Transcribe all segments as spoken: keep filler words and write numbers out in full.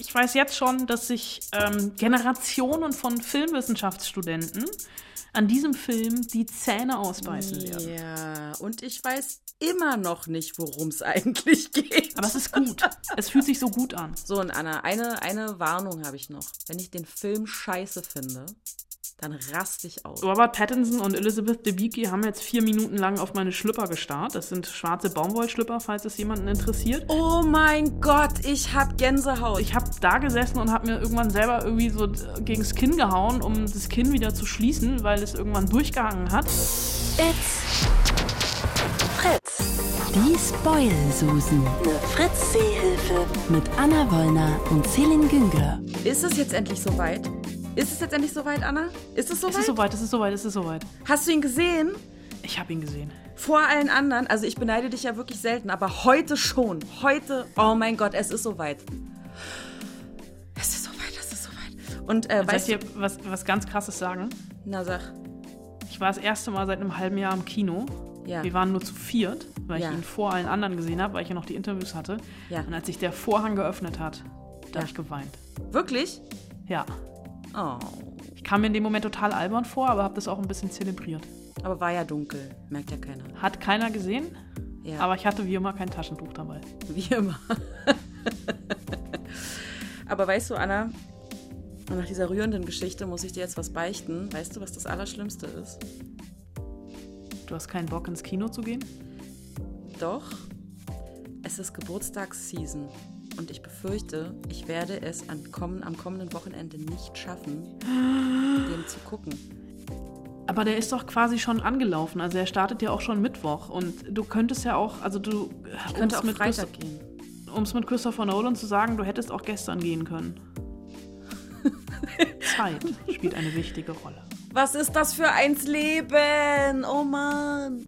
ich weiß jetzt schon, dass sich ähm, Generationen von Filmwissenschaftsstudenten an diesem Film die Zähne ausbeißen werden. Ja, und ich weiß immer noch nicht, worum es eigentlich geht. Aber es ist gut. Es fühlt sich so gut an. So, und Anna, eine, eine Warnung habe ich noch. Wenn ich den Film scheiße finde, dann raste ich aus. Robert Pattinson und Elizabeth Debicki haben jetzt vier Minuten lang auf meine Schlüpper gestarrt. Das sind schwarze Baumwollschlüpper, falls es jemanden interessiert. Oh mein Gott, ich hab Gänsehaut. Ich hab da gesessen und hab mir irgendwann selber irgendwie so gegens Kinn gehauen, um das Kinn wieder zu schließen, weil es irgendwann durchgehangen hat. It's Fritz. Die Spoil-Susen. Eine Fritz-Seehilfe mit Anna Wollner und Celine Günger. Ist es jetzt endlich soweit? Ist es jetzt endlich soweit, Anna? Ist es soweit? Es ist soweit, es ist soweit, es ist soweit. Hast du ihn gesehen? Ich habe ihn gesehen. Vor allen anderen, also ich beneide dich ja wirklich selten, aber heute schon, heute, oh mein Gott, es ist soweit. Es ist soweit, es ist soweit. Und äh, weißt du... Soll ich dir was, was ganz Krasses sagen? Na, sag. Ich war das erste Mal seit einem halben Jahr im Kino. Ja. Wir waren nur zu viert, weil ja. ich ihn vor allen anderen gesehen habe, weil ich ja noch die Interviews hatte. Ja. Und als sich der Vorhang geöffnet hat, da ja. habe ich geweint. Wirklich? Ja. Oh. Ich kam mir in dem Moment total albern vor, aber habe das auch ein bisschen zelebriert. Aber war ja dunkel, merkt ja keiner. Hat keiner gesehen, ja. aber ich hatte wie immer kein Taschentuch dabei. Wie immer. Aber weißt du, Anna, nach dieser rührenden Geschichte muss ich dir jetzt was beichten. Weißt du, was das Allerschlimmste ist? Du hast keinen Bock, ins Kino zu gehen? Doch. Es ist Geburtstagsseason. Und ich befürchte, ich werde es am kommenden Wochenende nicht schaffen, den zu gucken. Aber der ist doch quasi schon angelaufen. Also er startet ja auch schon Mittwoch. Und du könntest ja auch, also du... Ich könnte auch Freitag gehen. Um es mit Christopher Nolan zu sagen, du hättest auch gestern gehen können. Zeit spielt eine wichtige Rolle. Was ist das für eins Leben? Oh Mann.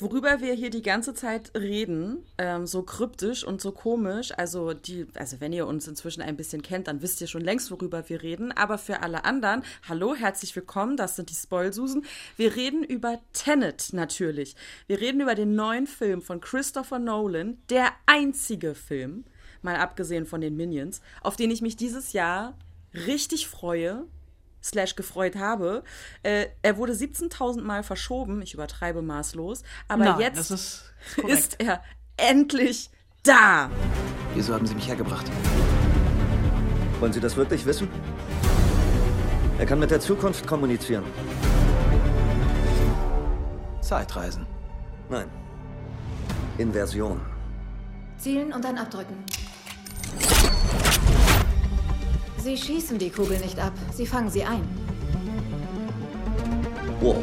Worüber wir hier die ganze Zeit reden, ähm, so kryptisch und so komisch, also die, also wenn ihr uns inzwischen ein bisschen kennt, dann wisst ihr schon längst, worüber wir reden, aber für alle anderen, hallo, herzlich willkommen, das sind die Spoilsusen. Wir reden über Tenet natürlich. Wir reden über den neuen Film von Christopher Nolan, der einzige Film, mal abgesehen von den Minions, auf den ich mich dieses Jahr richtig freue. Slash gefreut habe. Äh, er wurde siebzehntausend Mal verschoben. Ich übertreibe maßlos. Aber Nein, jetzt das ist, ist er endlich da. Wieso haben Sie mich hergebracht? Wollen Sie das wirklich wissen? Er kann mit der Zukunft kommunizieren. Zeitreisen. Nein. Inversion. Zielen und dann abdrücken. Sie schießen die Kugel nicht ab, sie fangen sie ein. Wow.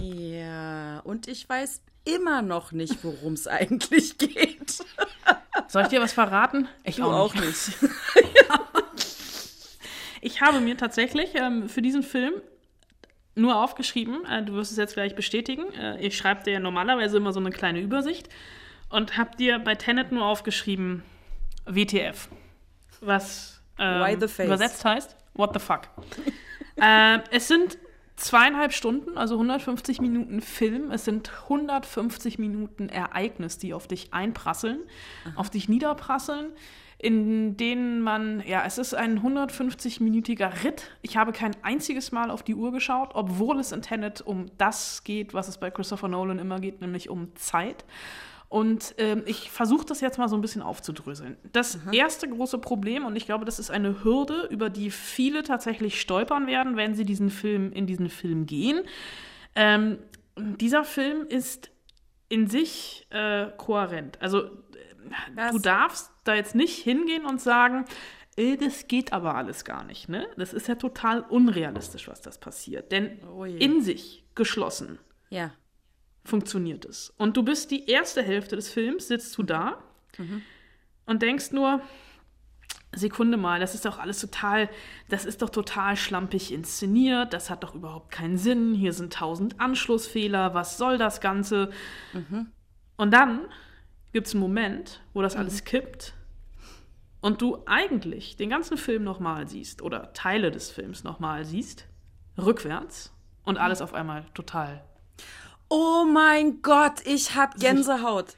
Ja, und ich weiß immer noch nicht, worum es eigentlich geht. Soll ich dir was verraten? Ich du auch nicht. Auch nicht. Ja. Ich habe mir tatsächlich ähm, für diesen Film nur aufgeschrieben, äh, du wirst es jetzt gleich bestätigen, äh, ich schreibe dir ja normalerweise immer so eine kleine Übersicht und habe dir bei Tenet nur aufgeschrieben, W T F. Was ähm, übersetzt heißt, what the fuck. äh, es sind zweieinhalb Stunden, also hundertfünfzig Minuten Film. Es sind hundertfünfzig Minuten Ereignis, die auf dich einprasseln, Aha. auf dich niederprasseln, in denen man, ja, es ist ein hundertfünfzig-minütiger Ritt. Ich habe kein einziges Mal auf die Uhr geschaut, obwohl es in Tenet um das geht, was es bei Christopher Nolan immer geht, nämlich um Zeit. Und ähm, ich versuche das jetzt mal so ein bisschen aufzudröseln. Das Aha. erste große Problem, und ich glaube, das ist eine Hürde, über die viele tatsächlich stolpern werden, wenn sie diesen Film in diesen Film gehen. Ähm, dieser Film ist in sich äh, kohärent. Also äh, du darfst da jetzt nicht hingehen und sagen, äh, das geht aber alles gar nicht. Ne? Das ist ja total unrealistisch, was das passiert. Denn oh je. in sich geschlossen. Ja. Funktioniert es. Und du bist die erste Hälfte des Films, sitzt du da mhm. und denkst nur, Sekunde mal, das ist doch alles total, das ist doch total schlampig inszeniert, das hat doch überhaupt keinen Sinn, hier sind tausend Anschlussfehler, was soll das Ganze? Mhm. Und dann gibt es einen Moment, wo das mhm. alles kippt und du eigentlich den ganzen Film nochmal siehst oder Teile des Films nochmal siehst, rückwärts und alles mhm. auf einmal total Oh mein Gott, ich hab Gänsehaut.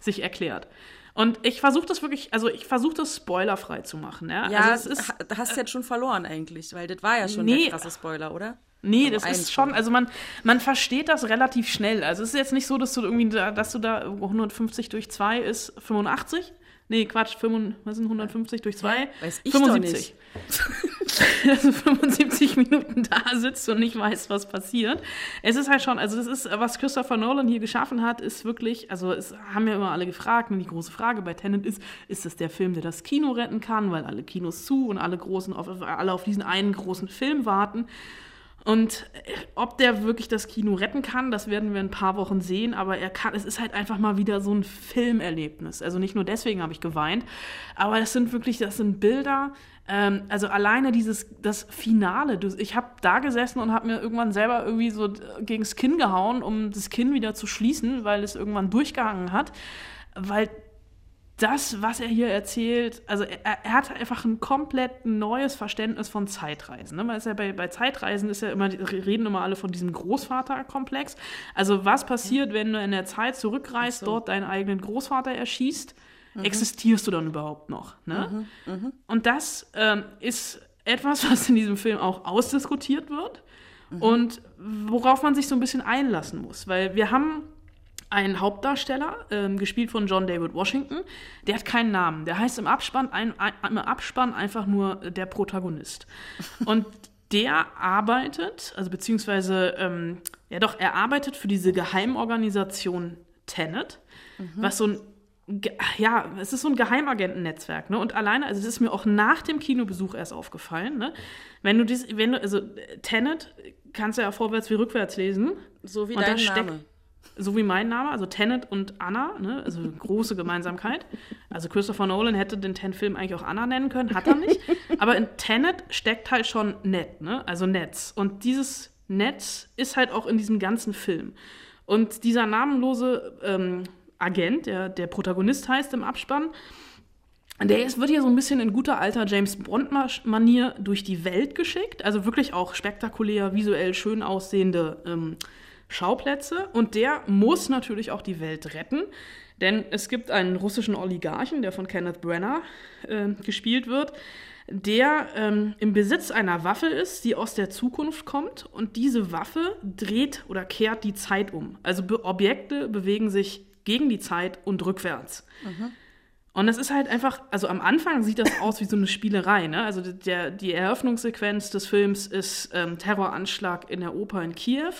Sich, sich erklärt. Und ich versuche das wirklich, also ich versuche das spoilerfrei zu machen. Ja, ja also es ist, hast du jetzt schon verloren eigentlich, weil das war ja schon nee, der krasse Spoiler, oder? Nee, das ist schon, also man, man versteht das relativ schnell. Also es ist jetzt nicht so, dass du irgendwie, da, dass du da hundertfünfzig durch zwei ist fünfundachtzig. Nee, Quatsch, fünf, was sind hundertfünfzig durch zwei? Weiß ich fünfundsiebzig. Doch nicht. Also fünfundsiebzig Minuten da sitzt und nicht weiß, was passiert. Es ist halt schon, also das ist, was Christopher Nolan hier geschaffen hat, ist wirklich, also es haben ja immer alle gefragt, und die große Frage bei Tenet ist, ist das der Film, der das Kino retten kann, weil alle Kinos zu und alle großen, auf, alle auf diesen einen großen Film warten. Und ob der wirklich das Kino retten kann, das werden wir in ein paar Wochen sehen, aber er kann, es ist halt einfach mal wieder so ein Filmerlebnis. Also nicht nur deswegen habe ich geweint, aber das sind wirklich, das sind Bilder, ähm, also alleine dieses, das Finale, ich habe da gesessen und habe mir irgendwann selber irgendwie so gegens Kinn gehauen, um das Kinn wieder zu schließen, weil es irgendwann durchgehangen hat, weil das, was er hier erzählt, also er, er hat einfach ein komplett neues Verständnis von Zeitreisen. Ne? Weil es ja bei, bei Zeitreisen ist ja immer, reden immer alle von diesem Großvaterkomplex. Also was passiert, okay, wenn du in der Zeit zurückreist, so, dort deinen eigenen Großvater erschießt, mhm, existierst du dann überhaupt noch? Ne? Mhm. Mhm. Und das ähm, ist etwas, was in diesem Film auch ausdiskutiert wird, mhm, und worauf man sich so ein bisschen einlassen muss. Weil wir haben ein Hauptdarsteller, ähm, gespielt von John David Washington, der hat keinen Namen. Der heißt im Abspann, ein, ein, im Abspann einfach nur der Protagonist. Und der arbeitet, also beziehungsweise, ähm, ja doch, er arbeitet für diese Geheimorganisation Tenet, mhm, was so ein, ja, es ist so ein Geheimagentennetzwerk, ne? Und alleine, also es ist mir auch nach dem Kinobesuch erst aufgefallen, ne? Wenn du dies, wenn du, also Tenet kannst du ja vorwärts wie rückwärts lesen. So wie dein Name. So wie mein Name, also Tenet und Anna, ne? Also große Gemeinsamkeit. Also Christopher Nolan hätte den Ten-Film eigentlich auch Anna nennen können, hat er nicht. Aber in Tenet steckt halt schon Net, ne? Also Netz. Und dieses Netz ist halt auch in diesem ganzen Film. Und dieser namenlose ähm, Agent, der, der Protagonist heißt im Abspann, der ist, wird hier so ein bisschen in guter alter James-Bond-Manier durch die Welt geschickt. Also wirklich auch spektakulär, visuell schön aussehende ähm, Schauplätze, und der muss natürlich auch die Welt retten, denn es gibt einen russischen Oligarchen, der von Kenneth Branagh äh, gespielt wird, der ähm, im Besitz einer Waffe ist, die aus der Zukunft kommt, und diese Waffe dreht oder kehrt die Zeit um. Also Be- Objekte bewegen sich gegen die Zeit und rückwärts. Mhm. Und das ist halt einfach, also am Anfang sieht das aus wie so eine Spielerei, ne? Also der, die Eröffnungssequenz des Films ist ähm, Terroranschlag in der Oper in Kiew.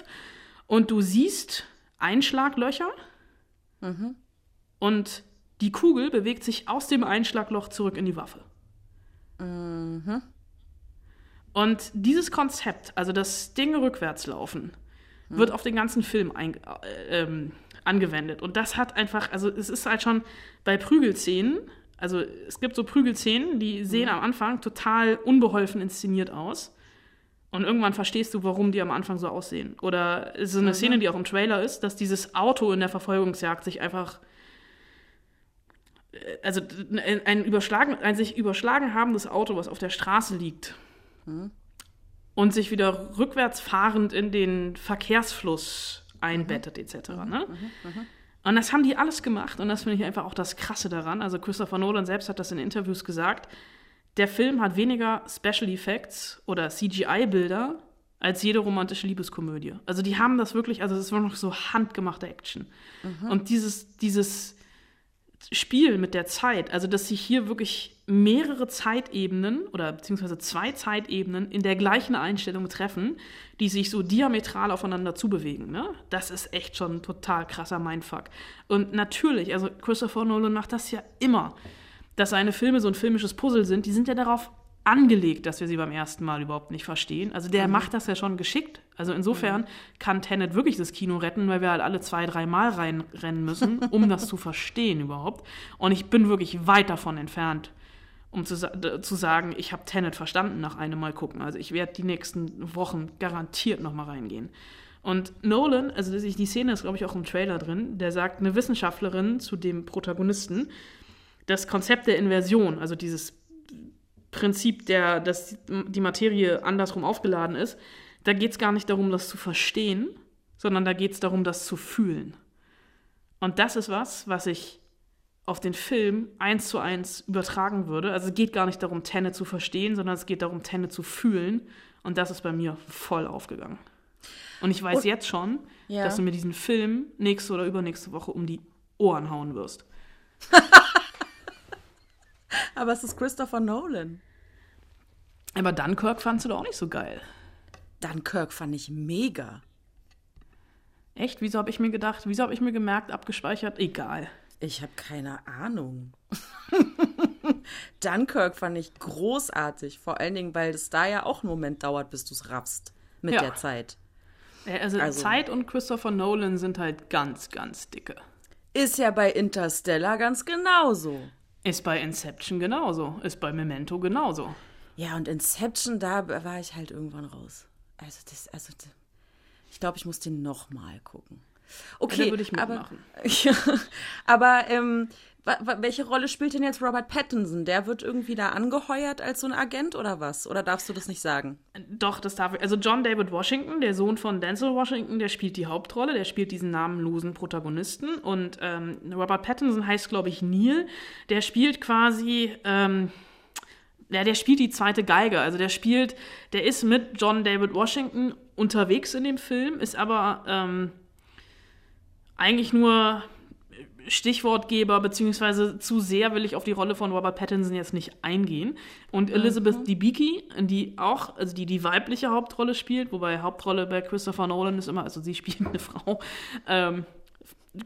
Und du siehst Einschlaglöcher, mhm, und die Kugel bewegt sich aus dem Einschlagloch zurück in die Waffe. Mhm. Und dieses Konzept, also das Ding rückwärts laufen, mhm, wird auf den ganzen Film ein, äh, ähm, angewendet. Und das hat einfach, also es ist halt schon bei Prügelszenen, also es gibt so Prügelszenen, die sehen, mhm, am Anfang total unbeholfen inszeniert aus. Und irgendwann verstehst du, warum die am Anfang so aussehen. Oder es ist eine, mhm, Szene, die auch im Trailer ist, dass dieses Auto in der Verfolgungsjagd sich einfach, also ein, überschlagen, ein sich überschlagen habendes Auto, was auf der Straße liegt, mhm, und sich wieder rückwärts fahrend in den Verkehrsfluss einbettet, mhm, et cetera. Ne? Mhm. Mhm. Und das haben die alles gemacht, und das finde ich einfach auch das Krasse daran. Also Christopher Nolan selbst hat das in Interviews gesagt, der Film hat weniger Special Effects oder C G I-Bilder als jede romantische Liebeskomödie. Also die haben das wirklich, also es war noch so handgemachte Action. Mhm. Und dieses, dieses Spiel mit der Zeit, also dass sich hier wirklich mehrere Zeitebenen oder beziehungsweise zwei Zeitebenen in der gleichen Einstellung treffen, die sich so diametral aufeinander zubewegen, ne? Das ist echt schon ein total krasser Mindfuck. Und natürlich, also Christopher Nolan macht das ja immer, dass seine Filme so ein filmisches Puzzle sind, die sind ja darauf angelegt, dass wir sie beim ersten Mal überhaupt nicht verstehen. Also der, mhm, macht das ja schon geschickt. Also insofern, mhm, kann Tenet wirklich das Kino retten, weil wir halt alle zwei, drei Mal reinrennen müssen, um das zu verstehen überhaupt. Und ich bin wirklich weit davon entfernt, um zu, äh, zu sagen, ich habe Tenet verstanden nach einem Mal gucken. Also ich werde die nächsten Wochen garantiert nochmal reingehen. Und Nolan, also die Szene ist, glaube ich, auch im Trailer drin, der sagt, eine Wissenschaftlerin zu dem Protagonisten, das Konzept der Inversion, also dieses Prinzip, der, dass die Materie andersrum aufgeladen ist, da geht es gar nicht darum, das zu verstehen, sondern da geht es darum, das zu fühlen. Und das ist was, was ich auf den Film eins zu eins übertragen würde. Also es geht gar nicht darum, Tenet zu verstehen, sondern es geht darum, Tenet zu fühlen. Und das ist bei mir voll aufgegangen. Und ich weiß und, jetzt schon, ja. dass du mir diesen Film nächste oder übernächste Woche um die Ohren hauen wirst. Aber es ist Christopher Nolan. Aber Dunkirk fandst du doch auch nicht so geil. Dunkirk fand ich mega. Echt? Wieso habe ich mir gedacht, wieso habe ich mir gemerkt, abgespeichert? Egal. Ich habe keine Ahnung. Dunkirk fand ich großartig. Vor allen Dingen, weil es da ja auch einen Moment dauert, bis du es raffst mit ja. der Zeit. Also, also Zeit und Christopher Nolan sind halt ganz, ganz dicke. Ist ja bei Interstellar ganz genauso. Ist bei Inception genauso. Ist bei Memento genauso. Ja, und Inception, da war ich halt irgendwann raus. Also, das, also ich glaube, ich muss den nochmal gucken. Okay, ja, würde ich mitmachen. Aber, ja, aber ähm, wa- wa- welche Rolle spielt denn jetzt Robert Pattinson? Der wird irgendwie da angeheuert als so ein Agent oder was? Oder darfst du das nicht sagen? Doch, das darf ich. Also John David Washington, der Sohn von Denzel Washington, der spielt die Hauptrolle. Der spielt diesen namenlosen Protagonisten. Und ähm, Robert Pattinson heißt, glaube ich, Neil. Der spielt quasi... Ähm, Ja, der spielt die zweite Geige, also der spielt, der ist mit John David Washington unterwegs in dem Film, ist aber ähm, eigentlich nur Stichwortgeber, beziehungsweise zu sehr will ich auf die Rolle von Robert Pattinson jetzt nicht eingehen. Und Elizabeth mhm. Debicki, die auch, also die die weibliche Hauptrolle spielt, wobei Hauptrolle bei Christopher Nolan ist immer, also sie spielt eine Frau, ähm,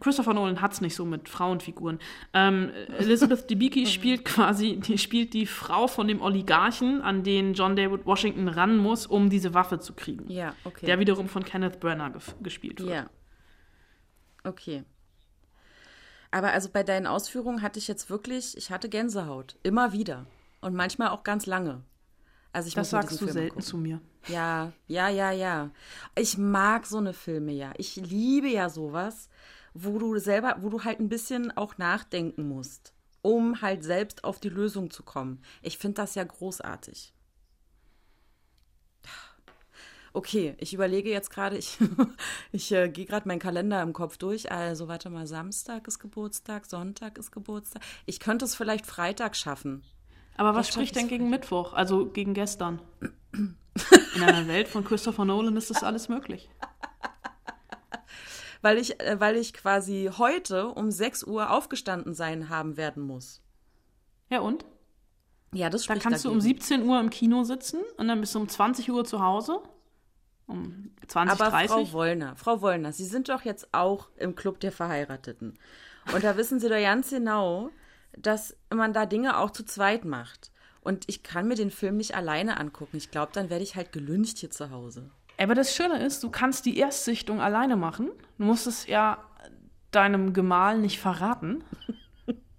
Christopher Nolan hat's nicht so mit Frauenfiguren. Ähm, Elizabeth Debicki spielt quasi, die spielt die Frau von dem Oligarchen, an den John David Washington ran muss, um diese Waffe zu kriegen. Ja, okay. Der wiederum von Kenneth Branagh ge- gespielt wird. Ja. Okay. Aber also bei deinen Ausführungen hatte ich jetzt wirklich, ich hatte Gänsehaut. Immer wieder. Und manchmal auch ganz lange. Also ich das sagst du Film selten gucken. Zu mir. Ja, ja, ja, ja. Ich mag so eine Filme, ja. Ich liebe ja sowas, wo du selber, wo du halt ein bisschen auch nachdenken musst, um halt selbst auf die Lösung zu kommen. Ich finde das ja großartig. Okay, ich überlege jetzt gerade, ich, ich äh, gehe gerade meinen Kalender im Kopf durch. Also warte mal, Samstag ist Geburtstag, Sonntag ist Geburtstag. Ich könnte es vielleicht Freitag schaffen. Aber was spricht denn gegen Mittwoch, also gegen gestern? In einer Welt von Christopher Nolan ist das alles möglich. Weil ich, weil ich quasi heute um sechs Uhr aufgestanden sein haben werden muss. Ja und? Ja, das spricht Da kannst dagegen. Du um siebzehn Uhr im Kino sitzen und dann bist du um zwanzig Uhr zu Hause. Um zwanzig Uhr dreißig. Aber Frau Wollner, Frau Wollner, Sie sind doch jetzt auch im Club der Verheirateten. Und da wissen Sie doch ganz genau, dass man da Dinge auch zu zweit macht. Und ich kann mir den Film nicht alleine angucken. Ich glaube, dann werde ich halt gelyncht hier zu Hause. Aber das Schöne ist, du kannst die Erstsichtung alleine machen. Du musst es ja deinem Gemahl nicht verraten.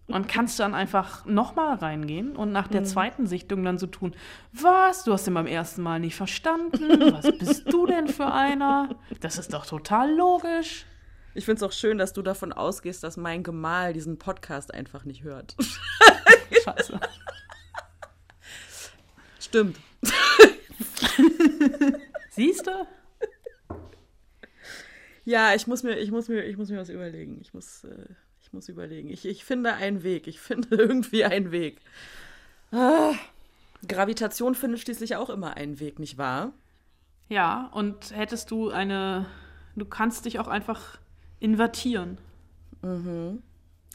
Und kannst dann einfach nochmal reingehen und nach der zweiten Sichtung dann so tun, was, du hast den beim ersten Mal nicht verstanden, was bist du denn für einer? Das ist doch total logisch. Ich finde es auch schön, dass du davon ausgehst, dass mein Gemahl diesen Podcast einfach nicht hört. Scheiße. Stimmt. Siehst du? Ja, ich muss mir, ich muss mir, ich muss mir was überlegen. Ich muss, äh, ich muss überlegen. Ich, ich finde einen Weg. Ich finde irgendwie einen Weg. Ah, Gravitation findet schließlich auch immer einen Weg, nicht wahr? Ja, und hättest du eine, du kannst dich auch einfach invertieren. Mhm.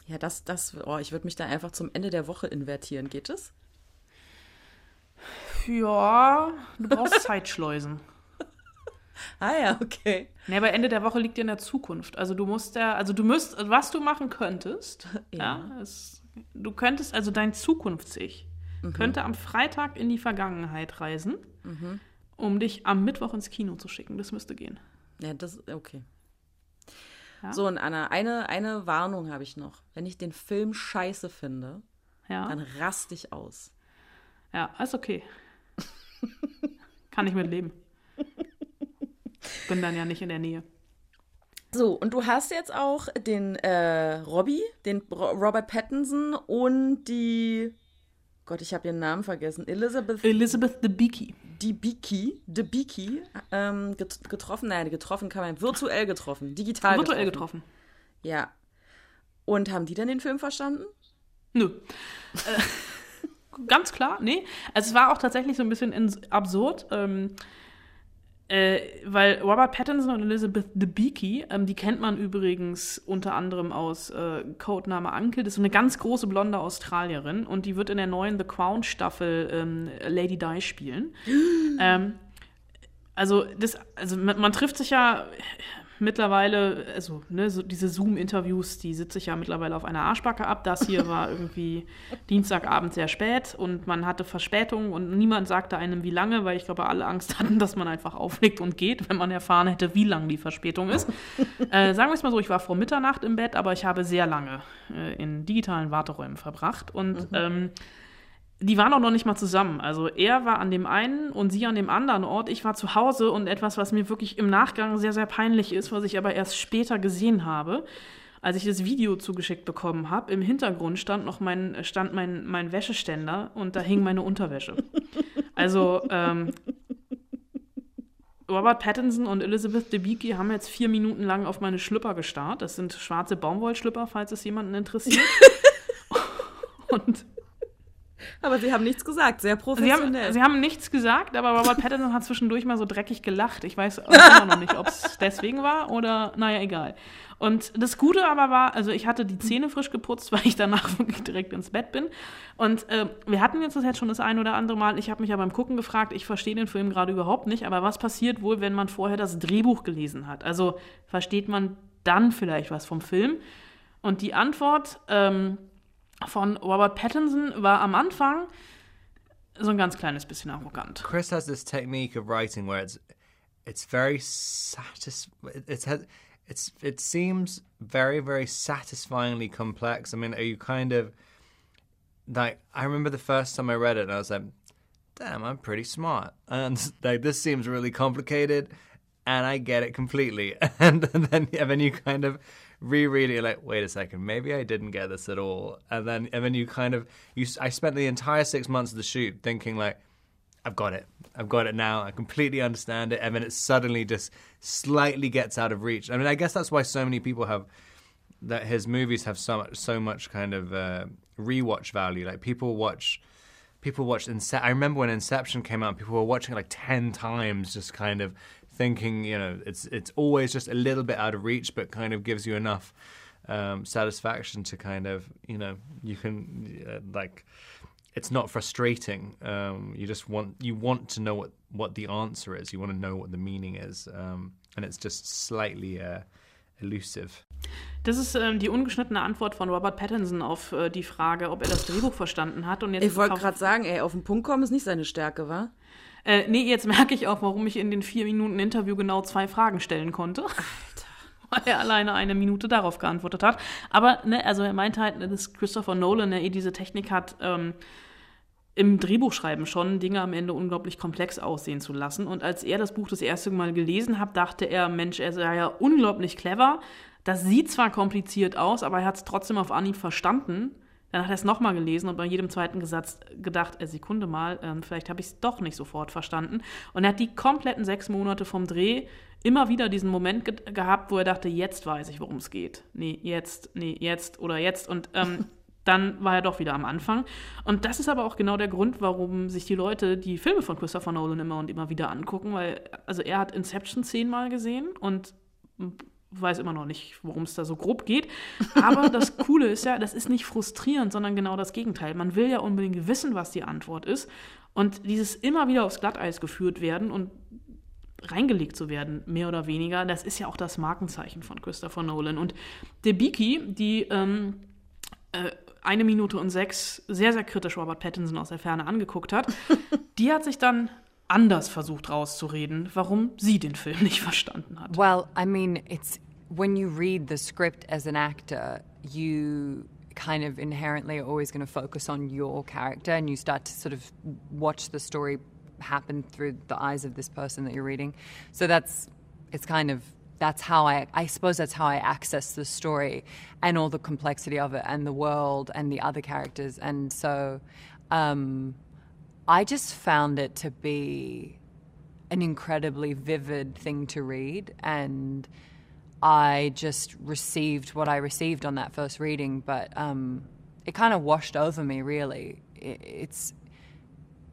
Ja, das, das, oh, ich würde mich da einfach zum Ende der Woche invertieren. Geht es? Ja, du brauchst Zeitschleusen. Ah ja, okay. Nee, aber Ende der Woche liegt dir in der Zukunft. Also du musst ja, also du müsst, was du machen könntest, ja, ja es, du könntest, also dein Zukunfts-Ich mhm. könnte am Freitag in die Vergangenheit reisen, mhm. um dich am Mittwoch ins Kino zu schicken. Das müsste gehen. Ja, das, okay. Ja. So, und Anna, eine, eine Warnung habe ich noch. Wenn ich den Film scheiße finde, ja. dann raste ich aus. Ja, ist okay. Kann ich mit leben. Bin dann ja nicht in der Nähe. So, und du hast jetzt auch den äh, Robbie, den Robert Pattinson und die, Gott, ich habe ihren Namen vergessen, Elizabeth Elizabeth Debicki. Debicki, Debicki, ähm, getroffen, nein, getroffen kann man, virtuell getroffen, digital virtuell getroffen. Virtuell getroffen. Ja. Und haben die dann den Film verstanden? Nö. äh, ganz klar, nee. Also es war auch tatsächlich so ein bisschen ins- absurd, ähm, äh, weil Robert Pattinson und Elizabeth Debicki, ähm, die kennt man übrigens unter anderem aus äh, Codename Anke, das ist so eine ganz große blonde Australierin und die wird in der neuen The Crown Staffel ähm, Lady Di spielen. ähm, also, das, also man, man trifft sich ja... mittlerweile, also ne, so diese Zoom-Interviews, die sitze ich ja mittlerweile auf einer Arschbacke ab. Das hier war irgendwie Dienstagabend sehr spät und man hatte Verspätung und niemand sagte einem, wie lange, weil ich glaube, alle Angst hatten, dass man einfach auflegt und geht, wenn man erfahren hätte, wie lang die Verspätung ist. äh, sagen wir es mal so, ich war vor Mitternacht im Bett, aber ich habe sehr lange äh, in digitalen Warteräumen verbracht und mhm. ähm, die waren auch noch nicht mal zusammen. Also er war an dem einen und sie an dem anderen Ort. Ich war zu Hause und etwas, was mir wirklich im Nachgang sehr, sehr peinlich ist, was ich aber erst später gesehen habe, als ich das Video zugeschickt bekommen habe, im Hintergrund stand noch mein, stand mein, mein Wäscheständer und da hing meine Unterwäsche. Also ähm, Robert Pattinson und Elizabeth Debicki haben jetzt vier Minuten lang auf meine Schlüpper gestarrt. Das sind schwarze Baumwollschlüpper, falls es jemanden interessiert. Und aber sie haben nichts gesagt, sehr professionell. Sie haben, sie haben nichts gesagt, aber Robert Pattinson hat zwischendurch mal so dreckig gelacht. Ich weiß immer noch nicht, ob es deswegen war oder, naja, egal. Und das Gute aber war, also ich hatte die Zähne frisch geputzt, weil ich danach wirklich direkt ins Bett bin. Und äh, wir hatten jetzt das jetzt schon das ein oder andere Mal. Ich habe mich ja beim Gucken gefragt, ich verstehe den Film gerade überhaupt nicht, aber was passiert wohl, wenn man vorher das Drehbuch gelesen hat? Also versteht man dann vielleicht was vom Film? Und die Antwort, ähm, von Robert Pattinson war am Anfang so ein ganz kleines bisschen arrogant. Chris has this technique of writing where it's it's very satis- it has it's it seems very very satisfyingly complex. I mean, are you kind of like I remember the first time I read it and I was like, damn, I'm pretty smart. And like this seems really complicated and I get it completely. And, and then yeah, then you kind of reread it, like, wait a second, maybe I didn't get this at all. And then and then you kind of, you. I spent the entire six months of the shoot thinking, like, I've got it. I've got it now. I completely understand it. And then it suddenly just slightly gets out of reach. I mean, I guess that's why so many people have, that his movies have so much, so much kind of uh, rewatch value. Like, people watch, people watch, Ince- I remember when Inception came out, people were watching it like ten times, just kind of, thinking, you know, it's it's always just a little bit out of reach, but kind of gives you enough um, satisfaction to kind of, you know, you can uh, like, it's not frustrating. Um, you just want you want to know what, what the answer is. You want to know what the meaning is, um, and it's just slightly uh, elusive. Das ist ähm, die ungeschnittene Antwort von Robert Pattinson auf äh, die Frage, ob er das Drehbuch verstanden hat. Und jetzt ich wollte gerade sagen, ey, auf den Punkt kommen ist nicht seine Stärke, wa? Äh, nee, jetzt merke ich auch, warum ich in den vier Minuten Interview genau zwei Fragen stellen konnte. Alter. Weil er alleine eine Minute darauf geantwortet hat. Aber, ne, also er meinte halt, dass Christopher Nolan, der eh diese Technik hat, ähm, im Drehbuchschreiben schon Dinge am Ende unglaublich komplex aussehen zu lassen. Und als er das Buch das erste Mal gelesen hat, dachte er, Mensch, er sei ja unglaublich clever. Das sieht zwar kompliziert aus, aber er hat es trotzdem auf Anhieb verstanden. Dann hat er es nochmal gelesen und bei jedem zweiten Satz gedacht, äh, Sekunde mal, ähm, vielleicht habe ich es doch nicht sofort verstanden. Und er hat die kompletten sechs Monate vom Dreh immer wieder diesen Moment ge- gehabt, wo er dachte, jetzt weiß ich, worum es geht. Nee, jetzt, nee, jetzt oder jetzt. Und ähm, dann war er doch wieder am Anfang. Und das ist aber auch genau der Grund, warum sich die Leute die Filme von Christopher Nolan immer und immer wieder angucken, weil also er hat Inception zehnmal gesehen und weiß immer noch nicht, worum es da so grob geht. Aber das Coole ist ja, das ist nicht frustrierend, sondern genau das Gegenteil. Man will ja unbedingt wissen, was die Antwort ist. Und dieses immer wieder aufs Glatteis geführt werden und reingelegt zu werden, mehr oder weniger, das ist ja auch das Markenzeichen von Christopher Nolan. Und Debicki, die ähm, äh, eine Minute und sechs sehr, sehr kritisch Robert Pattinson aus der Ferne angeguckt hat, die hat sich dann anders versucht rauszureden, warum sie den Film nicht verstanden hat. Well, I mean, it's when you read the script as an actor, you kind of inherently are always going to focus on your character and you start to sort of watch the story happen through the eyes of this person that you're reading. So that's it's kind of that's how I I suppose that's how I access the story and all the complexity of it and the world and the other characters and so um I just found it to be an incredibly vivid thing to read, and I just received what I received on that first reading, but um, it kind of washed over me, really. It, it's,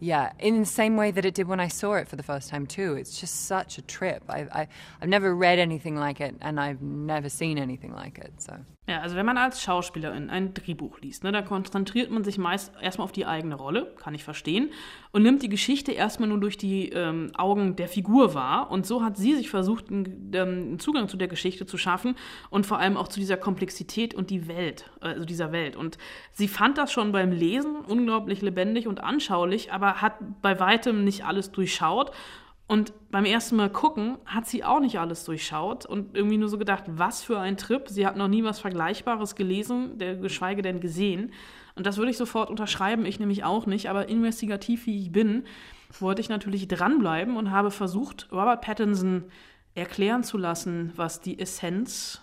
yeah, in the same way that it did when I saw it for the first time, too. It's just such a trip. I, I, I've never read anything like it, and I've never seen anything like it, so... Ja, also wenn man als Schauspielerin ein Drehbuch liest, ne, dann konzentriert man sich meist erstmal auf die eigene Rolle, kann ich verstehen, und nimmt die Geschichte erstmal nur durch die ähm, Augen der Figur wahr. Und so hat sie sich versucht, einen, einen Zugang zu der Geschichte zu schaffen und vor allem auch zu dieser Komplexität und die Welt, also dieser Welt. Und sie fand das schon beim Lesen unglaublich lebendig und anschaulich, aber hat bei weitem nicht alles durchschaut. Und beim ersten Mal gucken hat sie auch nicht alles durchschaut und irgendwie nur so gedacht, was für ein Trip. Sie hat noch nie was Vergleichbares gelesen, geschweige denn gesehen. Und das würde ich sofort unterschreiben, ich nämlich auch nicht. Aber investigativ, wie ich bin, wollte ich natürlich dranbleiben und habe versucht, Robert Pattinson erklären zu lassen, was die Essenz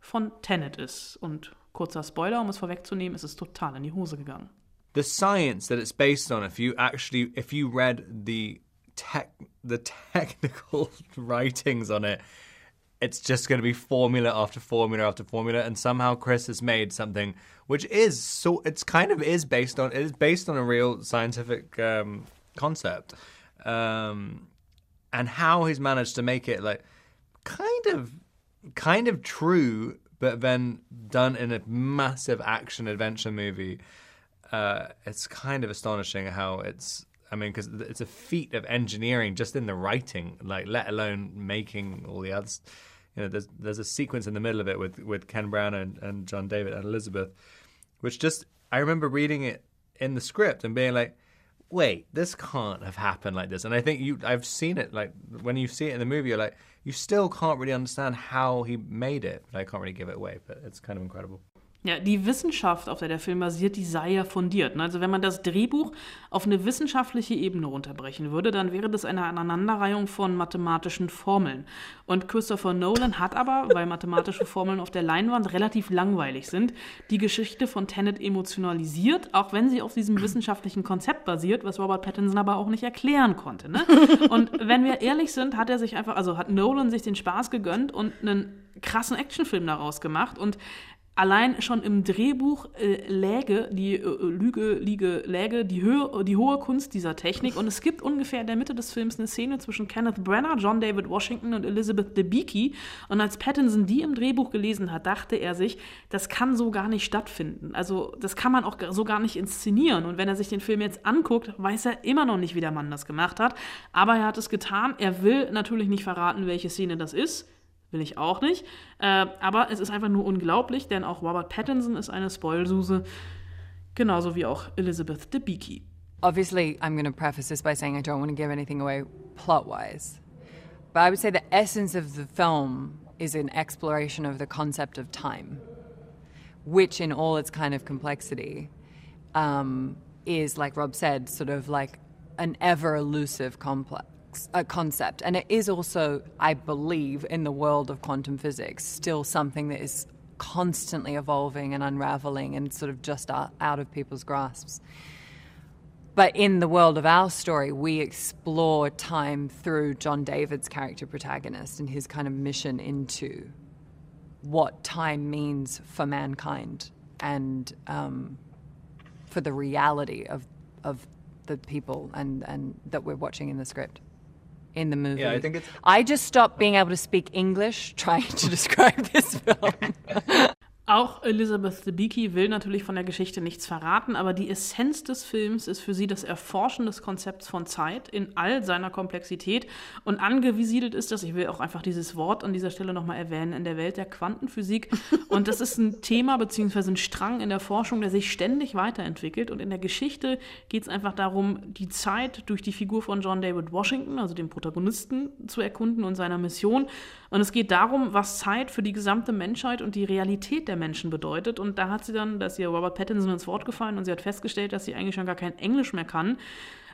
von Tenet ist. Und kurzer Spoiler, um es vorwegzunehmen, es ist total in die Hose gegangen. The science that it's based on, if you actually, if you read the Tech, the technical writings on it, it's just going to be formula after formula after formula, and somehow Chris has made something which is so it's kind of is based on it is based on a real scientific um, concept, um, and how he's managed to make it like kind of kind of true, but then done in a massive action adventure movie. Uh, it's kind of astonishing how it's. I mean, because it's a feat of engineering just in the writing, like let alone making all the others. You know, there's there's a sequence in the middle of it with, with Ken Branagh and, and John David and Elizabeth, which just I remember reading it in the script and being like, wait, this can't have happened like this. And I think you, I've seen it like when you see it in the movie, you're like, you still can't really understand how he made it. But I can't really give it away, but it's kind of incredible. Ja, die Wissenschaft, auf der der Film basiert, die sei ja fundiert. Also wenn man das Drehbuch auf eine wissenschaftliche Ebene runterbrechen würde, dann wäre das eine Aneinanderreihung von mathematischen Formeln. Und Christopher Nolan hat aber, weil mathematische Formeln auf der Leinwand relativ langweilig sind, die Geschichte von Tenet emotionalisiert, auch wenn sie auf diesem wissenschaftlichen Konzept basiert, was Robert Pattinson aber auch nicht erklären konnte. Ne? Und wenn wir ehrlich sind, hat er sich einfach, also hat Nolan sich den Spaß gegönnt und einen krassen Actionfilm daraus gemacht. Und allein schon im Drehbuch äh, läge, die äh, Lüge, Liege, läge, die, Höhe, die hohe Kunst dieser Technik. Und es gibt ungefähr in der Mitte des Films eine Szene zwischen Kenneth Branagh, John David Washington und Elizabeth Debicki. Und als Pattinson die im Drehbuch gelesen hat, dachte er sich, das kann so gar nicht stattfinden. Also das kann man auch so gar nicht inszenieren. Und wenn er sich den Film jetzt anguckt, weiß er immer noch nicht, wie der Mann das gemacht hat. Aber er hat es getan. Er will natürlich nicht verraten, welche Szene das ist. Will ich auch nicht. Äh, aber es ist einfach nur unglaublich, denn auch Robert Pattinson ist eine Spoilsuse, genauso wie auch Elizabeth Debicki. Obviously, I'm going to preface this by saying I don't want to give anything away plot-wise. But I would say the essence of the film is an exploration of the concept of time, which in all its kind of complexity um, is, like Rob said, sort of like an ever-elusive complex. A concept, and it is also, I believe, in the world of quantum physics, still something that is constantly evolving and unraveling and sort of just out of people's grasps. But in the world of our story, we explore time through John David's character protagonist and his kind of mission into what time means for mankind and um, for the reality of, of the people and, and that we're watching in the script. In the movie. Yeah, I think it's. I just stopped being able to speak English trying to describe this film. Auch Elizabeth Debicki will natürlich von der Geschichte nichts verraten, aber die Essenz des Films ist für sie das Erforschen des Konzepts von Zeit in all seiner Komplexität. Und angesiedelt ist das, ich will auch einfach dieses Wort an dieser Stelle nochmal erwähnen, in der Welt der Quantenphysik. Und das ist ein Thema bzw. ein Strang in der Forschung, der sich ständig weiterentwickelt. Und in der Geschichte geht es einfach darum, die Zeit durch die Figur von John David Washington, also dem Protagonisten, zu erkunden und seiner Mission. Und es geht darum, was Zeit für die gesamte Menschheit und die Realität der Menschen bedeutet. Und da hat sie dann, dass ihr Robert Pattinson ins Wort gefallen und sie hat festgestellt, dass sie eigentlich schon gar kein Englisch mehr kann,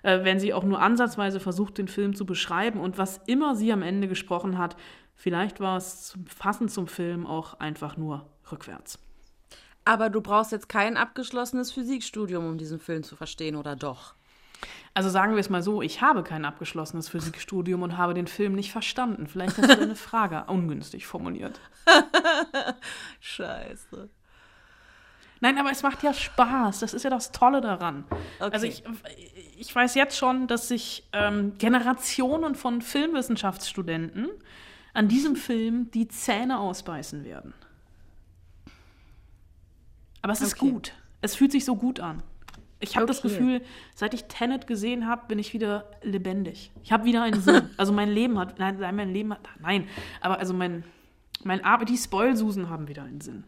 äh, wenn sie auch nur ansatzweise versucht, den Film zu beschreiben. Und was immer sie am Ende gesprochen hat, vielleicht war es passend zum Film auch einfach nur rückwärts. Aber du brauchst jetzt kein abgeschlossenes Physikstudium, um diesen Film zu verstehen, oder doch? Also sagen wir es mal so, ich habe kein abgeschlossenes Physikstudium und habe den Film nicht verstanden. Vielleicht hast du deine Frage ungünstig formuliert. Scheiße. Nein, aber es macht ja Spaß. Das ist ja das Tolle daran. Okay. Also ich, ich weiß jetzt schon, dass sich ähm, Generationen von Filmwissenschaftsstudenten an diesem Film die Zähne ausbeißen werden. Aber es ist okay. Gut. Es fühlt sich so gut an. Ich habe okay. das Gefühl, seit ich Tenet gesehen habe, bin ich wieder lebendig. Ich habe wieder einen Sinn. Also mein Leben hat, nein, mein Leben hat, nein, aber also mein, mein Arbeit, die Spoilsusen haben wieder einen Sinn.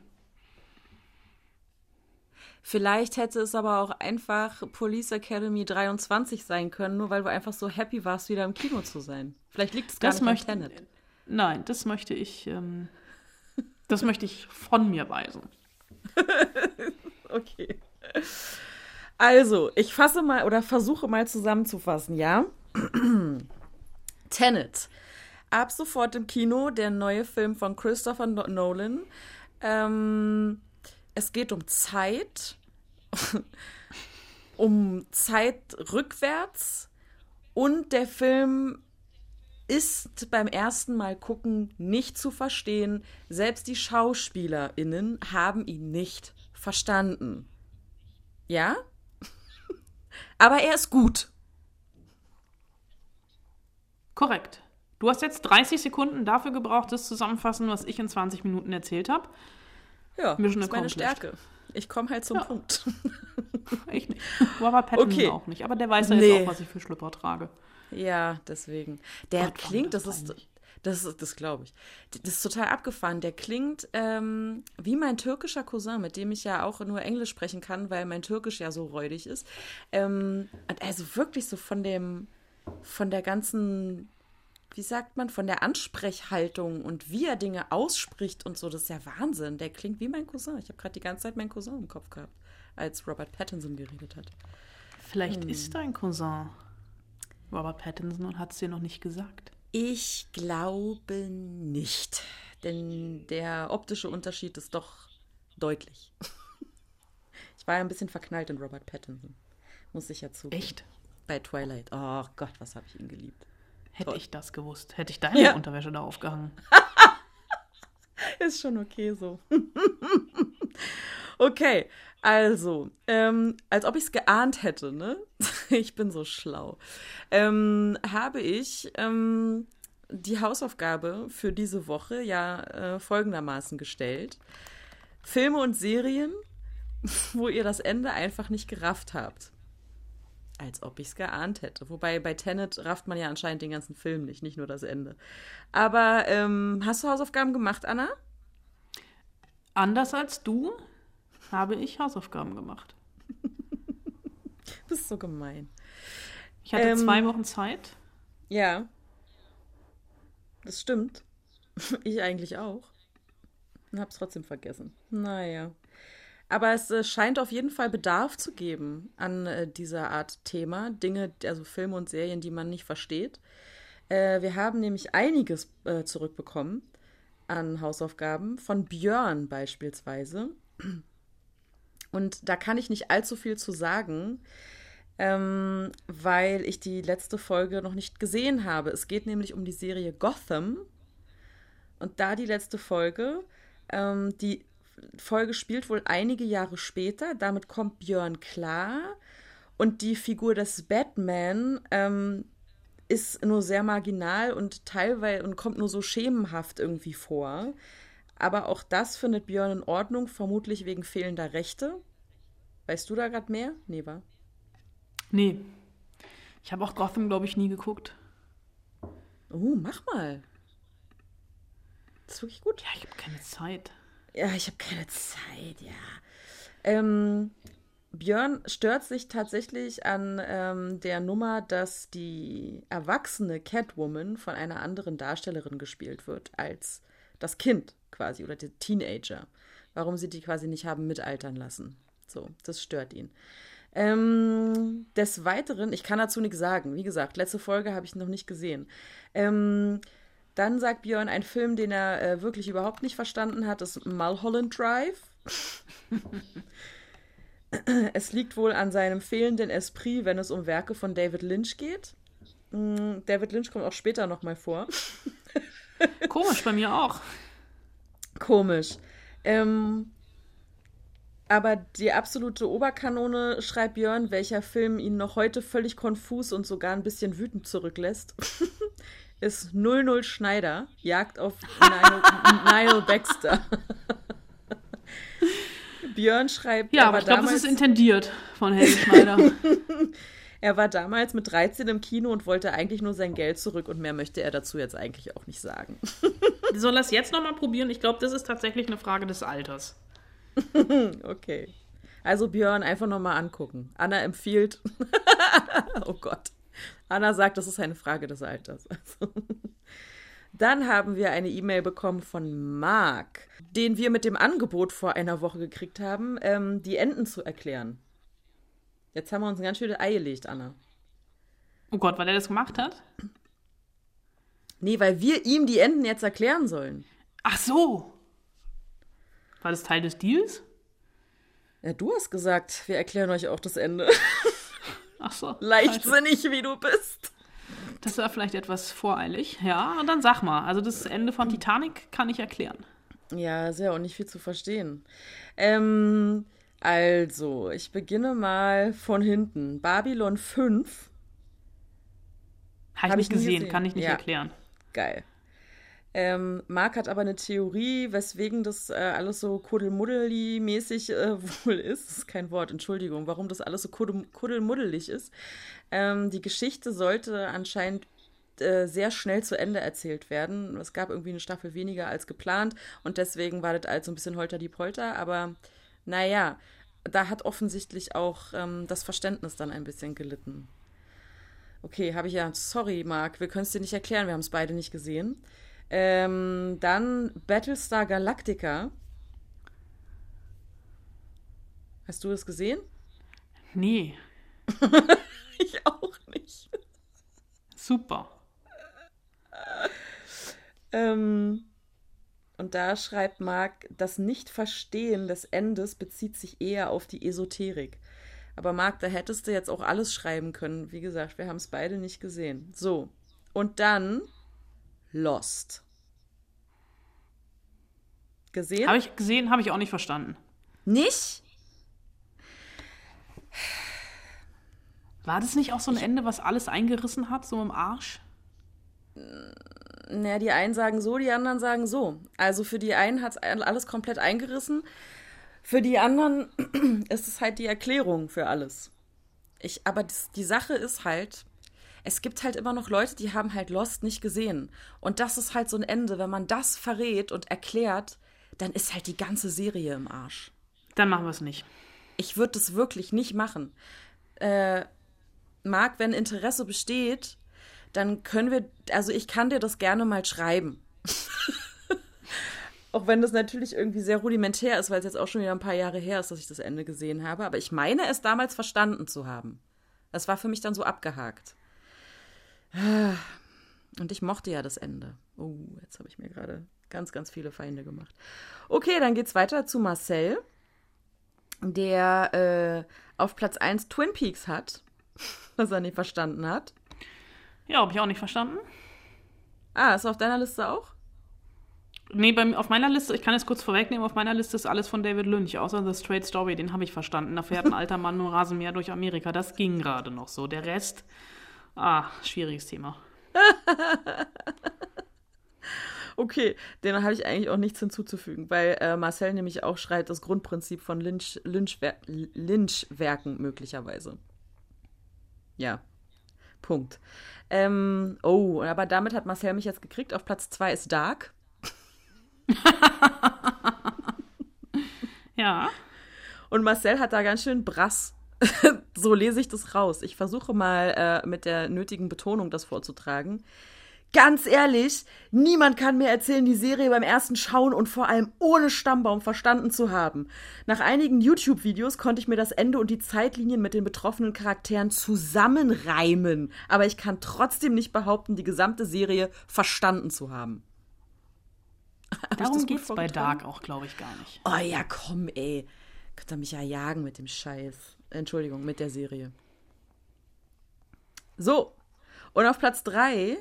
Vielleicht hätte es aber auch einfach Police Academy dreiundzwanzig sein können, nur weil du einfach so happy warst, wieder im Kino zu sein. Vielleicht liegt es gar das nicht möchte, an Tenet. Nein, das möchte ich, ähm, das möchte ich von mir weisen. Okay. Also, ich fasse mal oder versuche mal zusammenzufassen, ja? Tenet. Ab sofort im Kino, der neue Film von Christopher Nolan. Ähm, es geht um Zeit, um Zeit rückwärts, und der Film ist beim ersten Mal gucken nicht zu verstehen. Selbst die SchauspielerInnen haben ihn nicht verstanden. Ja? Aber er ist gut. Korrekt. Du hast jetzt dreißig Sekunden dafür gebraucht, das zusammenzufassen, was ich in zwanzig Minuten erzählt habe. Ja, das ist meine Stärke. Ich komme halt zum ja. Punkt. Ich nicht. Robert Pattinson okay. auch nicht. Aber der weiß ja nee. jetzt auch, was ich für Schlüpper trage. Ja, deswegen. Der Gott, klingt, das, das ist... Eigentlich. Das ist, das glaube ich. Das ist total abgefahren. Der klingt ähm, wie mein türkischer Cousin, mit dem ich ja auch nur Englisch sprechen kann, weil mein Türkisch ja so räudig ist. Ähm, also wirklich so von dem, von der ganzen, wie sagt man, von der Ansprechhaltung und wie er Dinge ausspricht und so, das ist ja Wahnsinn. Der klingt wie mein Cousin. Ich habe gerade die ganze Zeit meinen Cousin im Kopf gehabt, als Robert Pattinson geredet hat. Vielleicht hm. ist dein Cousin Robert Pattinson und hat es dir noch nicht gesagt. Ich glaube nicht, denn der optische Unterschied ist doch deutlich. Ich war ja ein bisschen verknallt in Robert Pattinson, muss ich ja zugeben. Echt? Bei Twilight. Oh Gott, was habe ich ihn geliebt. Hätte Toll. ich das gewusst, hätte ich deine ja. Unterwäsche da aufgehangen. Ist schon okay so. Okay, also, ähm, als ob ich es geahnt hätte, ne? Ich bin so schlau. Ähm, habe ich ähm, die Hausaufgabe für diese Woche ja äh, folgendermaßen gestellt. Filme und Serien, wo ihr das Ende einfach nicht gerafft habt. Als ob ich es geahnt hätte. Wobei bei Tenet rafft man ja anscheinend den ganzen Film nicht, nicht nur das Ende. Aber ähm, hast du Hausaufgaben gemacht, Anna? Anders als du habe ich Hausaufgaben gemacht. Du bist so gemein. Ich hatte ähm, zwei Wochen Zeit. Ja. Das stimmt. Ich eigentlich auch. Und hab's trotzdem vergessen. Naja. Aber es äh, scheint auf jeden Fall Bedarf zu geben an äh, dieser Art Thema. Dinge, also Filme und Serien, die man nicht versteht. Äh, wir haben nämlich einiges äh, zurückbekommen an Hausaufgaben. Von Björn beispielsweise. Und da kann ich nicht allzu viel zu sagen, ähm, weil ich die letzte Folge noch nicht gesehen habe. Es geht nämlich um die Serie Gotham. Und da die letzte Folge, ähm, die Folge spielt wohl einige Jahre später. Damit kommt Björn klar. Und die Figur des Batman ähm, ist nur sehr marginal und teilweise und kommt nur so schemenhaft irgendwie vor. Aber auch das findet Björn in Ordnung, vermutlich wegen fehlender Rechte. Weißt du da gerade mehr? Nee, war? Nee. Ich habe auch Gotham, glaube ich, nie geguckt. Oh, mach mal. Das ist wirklich gut. Ja, ich habe keine Zeit. Ja, ich habe keine Zeit, ja. Ähm, Björn stört sich tatsächlich an ähm, der Nummer, dass die erwachsene Catwoman von einer anderen Darstellerin gespielt wird als das Kind quasi oder die Teenager, warum sie die quasi nicht haben mitaltern lassen. So, das stört ihn. Ähm, des Weiteren, ich kann dazu nichts sagen, wie gesagt, letzte Folge habe ich noch nicht gesehen. Ähm, dann sagt Björn, ein Film, den er äh, wirklich überhaupt nicht verstanden hat, ist Mulholland Drive. Es liegt wohl an seinem fehlenden Esprit, wenn es um Werke von David Lynch geht. David Lynch kommt auch später nochmal vor. Komisch, bei mir auch. Komisch. Ähm, aber die absolute Oberkanone, schreibt Björn, welcher Film ihn noch heute völlig konfus und sogar ein bisschen wütend zurücklässt, ist null null Schneider, Jagd auf Niall, Niall Baxter. Björn schreibt... Ja, aber ich glaube, es ist intendiert von Helge Schneider. Er war damals mit dreizehn im Kino und wollte eigentlich nur sein Geld zurück und mehr möchte er dazu jetzt eigentlich auch nicht sagen. Soll das jetzt nochmal probieren? Ich glaube, das ist tatsächlich eine Frage des Alters. Okay. Also Björn, einfach nochmal angucken. Anna empfiehlt... Oh Gott. Anna sagt, das ist eine Frage des Alters. Also... Dann haben wir eine E-Mail bekommen von Marc, den wir mit dem Angebot vor einer Woche gekriegt haben, ähm, die Enten zu erklären. Jetzt haben wir uns ein ganz schönes Ei gelegt, Anna. Oh Gott, weil er das gemacht hat? Nee, weil wir ihm die Enten jetzt erklären sollen. Ach so. War das Teil des Deals? Ja, du hast gesagt, wir erklären euch auch das Ende. Ach so. Leichtsinnig, wie du bist. Das war vielleicht etwas voreilig. Ja, und dann sag mal. Also das Ende von Titanic kann ich erklären. Ja, ist ja auch nicht viel zu verstehen. Ähm, also, ich beginne mal von hinten. Babylon fünf. Habe ich nicht gesehen, gesehen, kann ich nicht ja. erklären. Geil. Ähm, Marc hat aber eine Theorie, weswegen das äh, alles so kuddelmuddeli-mäßig äh, wohl ist. Das ist kein Wort, Entschuldigung, warum das alles so kuddelmuddelig ist. Ähm, die Geschichte sollte anscheinend äh, sehr schnell zu Ende erzählt werden. Es gab irgendwie eine Staffel weniger als geplant und deswegen war das alles so ein bisschen holter die Polter. Aber naja, da hat offensichtlich auch ähm, das Verständnis dann ein bisschen gelitten. Okay, habe ich ja. Sorry, Marc, wir können es dir nicht erklären, wir haben es beide nicht gesehen. Ähm, dann Battlestar Galactica. Hast du das gesehen? Nee. Ich auch nicht. Super. Ähm, und da schreibt Marc, das Nicht-Verstehen des Endes bezieht sich eher auf die Esoterik. Aber Marc, da hättest du jetzt auch alles schreiben können. Wie gesagt, wir haben es beide nicht gesehen. So, und dann... Lost. Gesehen? Habe ich gesehen, habe ich auch nicht verstanden. Nicht? War das nicht auch so ein ich Ende, was alles eingerissen hat, so im Arsch? Naja, die einen sagen so, die anderen sagen so. Also für die einen hat es alles komplett eingerissen. Für die anderen ist es halt die Erklärung für alles. Ich, aber das, die Sache ist halt... Es gibt halt immer noch Leute, die haben halt Lost nicht gesehen. Und das ist halt so ein Ende. Wenn man das verrät und erklärt, dann ist halt die ganze Serie im Arsch. Dann machen wir es nicht. Ich würde das wirklich nicht machen. Äh, Marc, wenn Interesse besteht, dann können wir, also ich kann dir das gerne mal schreiben. Auch wenn das natürlich irgendwie sehr rudimentär ist, weil es jetzt auch schon wieder ein paar Jahre her ist, dass ich das Ende gesehen habe. Aber ich meine es damals verstanden zu haben. Das war für mich dann so abgehakt. Und ich mochte ja das Ende. Oh, jetzt habe ich mir gerade ganz, ganz viele Feinde gemacht. Okay, dann geht's weiter zu Marcel, der äh, auf Platz eins Twin Peaks hat, was er nicht verstanden hat. Ja, habe ich auch nicht verstanden. Ah, ist auf deiner Liste auch? Nee, bei, auf meiner Liste, ich kann es kurz vorwegnehmen, auf meiner Liste ist alles von David Lynch, außer The Straight Story, den habe ich verstanden. Da fährt ein alter Mann nur Rasenmäher durch Amerika. Das ging gerade noch so. Der Rest... Ah, schwieriges Thema. Okay, dem habe ich eigentlich auch nichts hinzuzufügen, weil äh, Marcel nämlich auch schreibt, das Grundprinzip von Lynch, Lynchwer- Lynch-Werken möglicherweise. Ja, Punkt. Ähm, oh, aber damit hat Marcel mich jetzt gekriegt. Auf Platz zwei ist Dark. Ja. Und Marcel hat da ganz schön Brass. So lese ich das raus. Ich versuche mal äh, mit der nötigen Betonung das vorzutragen. Ganz ehrlich, niemand kann mir erzählen, die Serie beim ersten Schauen und vor allem ohne Stammbaum verstanden zu haben. Nach einigen YouTube-Videos konnte ich mir das Ende und die Zeitlinien mit den betroffenen Charakteren zusammenreimen. Aber ich kann trotzdem nicht behaupten, die gesamte Serie verstanden zu haben. Darum geht's bei Dark auch, glaube ich, gar nicht. Oh ja, komm, ey. Könnt ihr mich ja jagen mit dem Scheiß. Entschuldigung, mit der Serie. So, und auf Platz drei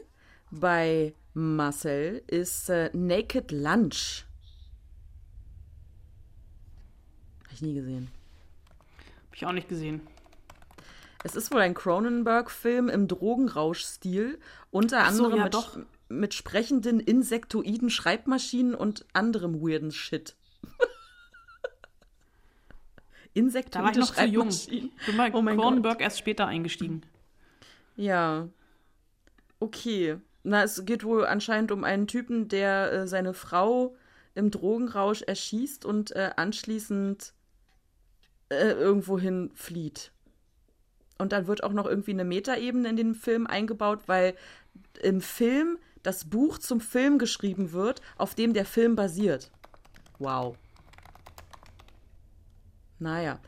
bei Marcel ist äh, Naked Lunch. Habe ich nie gesehen. Habe ich auch nicht gesehen. Es ist wohl ein Cronenberg-Film im Drogenrausch-Stil, unter so, anderem ja, mit, doch. mit sprechenden insektoiden Schreibmaschinen und anderem weirden Shit. Insekten. Da war ich noch zu jung. Ich bin bei oh Cronenberg erst später eingestiegen. Ja. Okay. Na, es geht wohl anscheinend um einen Typen, der äh, seine Frau im Drogenrausch erschießt und äh, anschließend äh, irgendwohin flieht. Und dann wird auch noch irgendwie eine Metaebene in den Film eingebaut, weil im Film das Buch zum Film geschrieben wird, auf dem der Film basiert. Wow. Naja.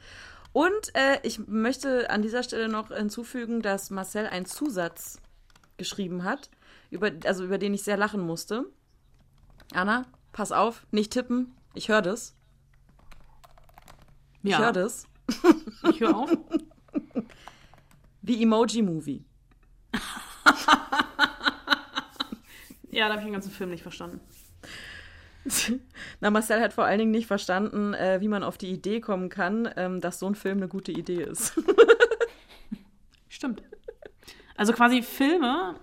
Und äh, ich möchte an dieser Stelle noch hinzufügen, dass Marcel einen Zusatz geschrieben hat, über, also über den ich sehr lachen musste. Anna, pass auf, nicht tippen. Ich höre das. Ich ja. höre das. Ich höre auf. Wie Emoji-Movie. Ja, da habe ich den ganzen Film nicht verstanden. Na, Marcel hat vor allen Dingen nicht verstanden, äh, wie man auf die Idee kommen kann, ähm, dass so ein Film eine gute Idee ist. Stimmt. Also quasi Filme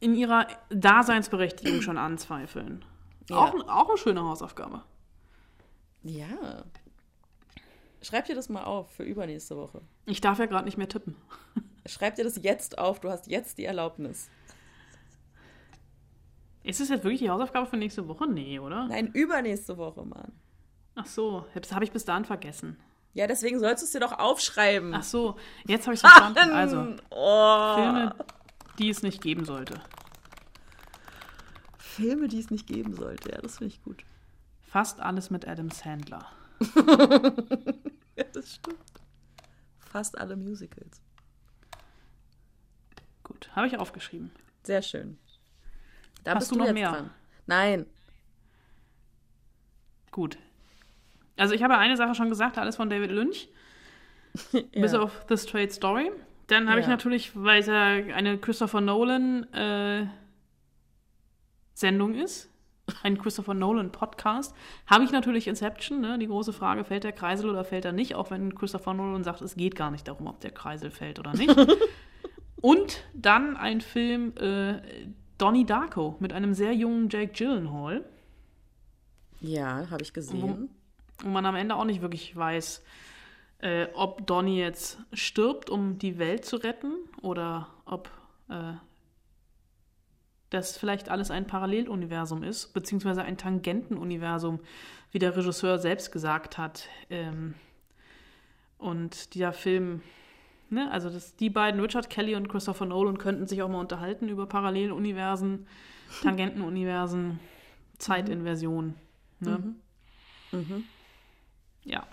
in ihrer Daseinsberechtigung schon anzweifeln. Ja. Auch, auch eine schöne Hausaufgabe. Ja. Schreib dir das mal auf für übernächste Woche. Ich darf ja gerade nicht mehr tippen. Schreib dir das jetzt auf, du hast jetzt die Erlaubnis. Ist das jetzt wirklich die Hausaufgabe für nächste Woche? Nee, oder? Nein, übernächste Woche, Mann. Ach so, das habe ich bis dahin vergessen. Ja, deswegen sollst du es dir doch aufschreiben. Ach so, jetzt habe ich es verstanden. Also, oh. Filme, die es nicht geben sollte. Filme, die es nicht geben sollte, ja, das finde ich gut. Fast alles mit Adam Sandler. Ja, das stimmt. Fast alle Musicals. Gut, habe ich aufgeschrieben. Sehr schön. Da hast bist du noch jetzt mehr? Dran. Nein. Gut. Also ich habe eine Sache schon gesagt, alles von David Lynch. Ja. Bis auf The Straight Story. Dann habe ja. ich natürlich, weil es ja eine Christopher Nolan äh, Sendung ist, ein Christopher Nolan Podcast, habe ich natürlich Inception, ne? Die große Frage, fällt der Kreisel oder fällt er nicht? Auch wenn Christopher Nolan sagt, es geht gar nicht darum, ob der Kreisel fällt oder nicht. Und dann ein Film, äh, Donnie Darko mit einem sehr jungen Jake Gyllenhaal. Ja, habe ich gesehen. Und man am Ende auch nicht wirklich weiß, äh, ob Donnie jetzt stirbt, um die Welt zu retten, oder ob äh, das vielleicht alles ein Paralleluniversum ist, beziehungsweise ein Tangentenuniversum, wie der Regisseur selbst gesagt hat. Ähm, und dieser Film... Ne, also das, die beiden, Richard Kelly und Christopher Nolan, könnten sich auch mal unterhalten über Paralleluniversen, Tangentenuniversen, Zeitinversion. Mhm. Ne? Mhm. Ja.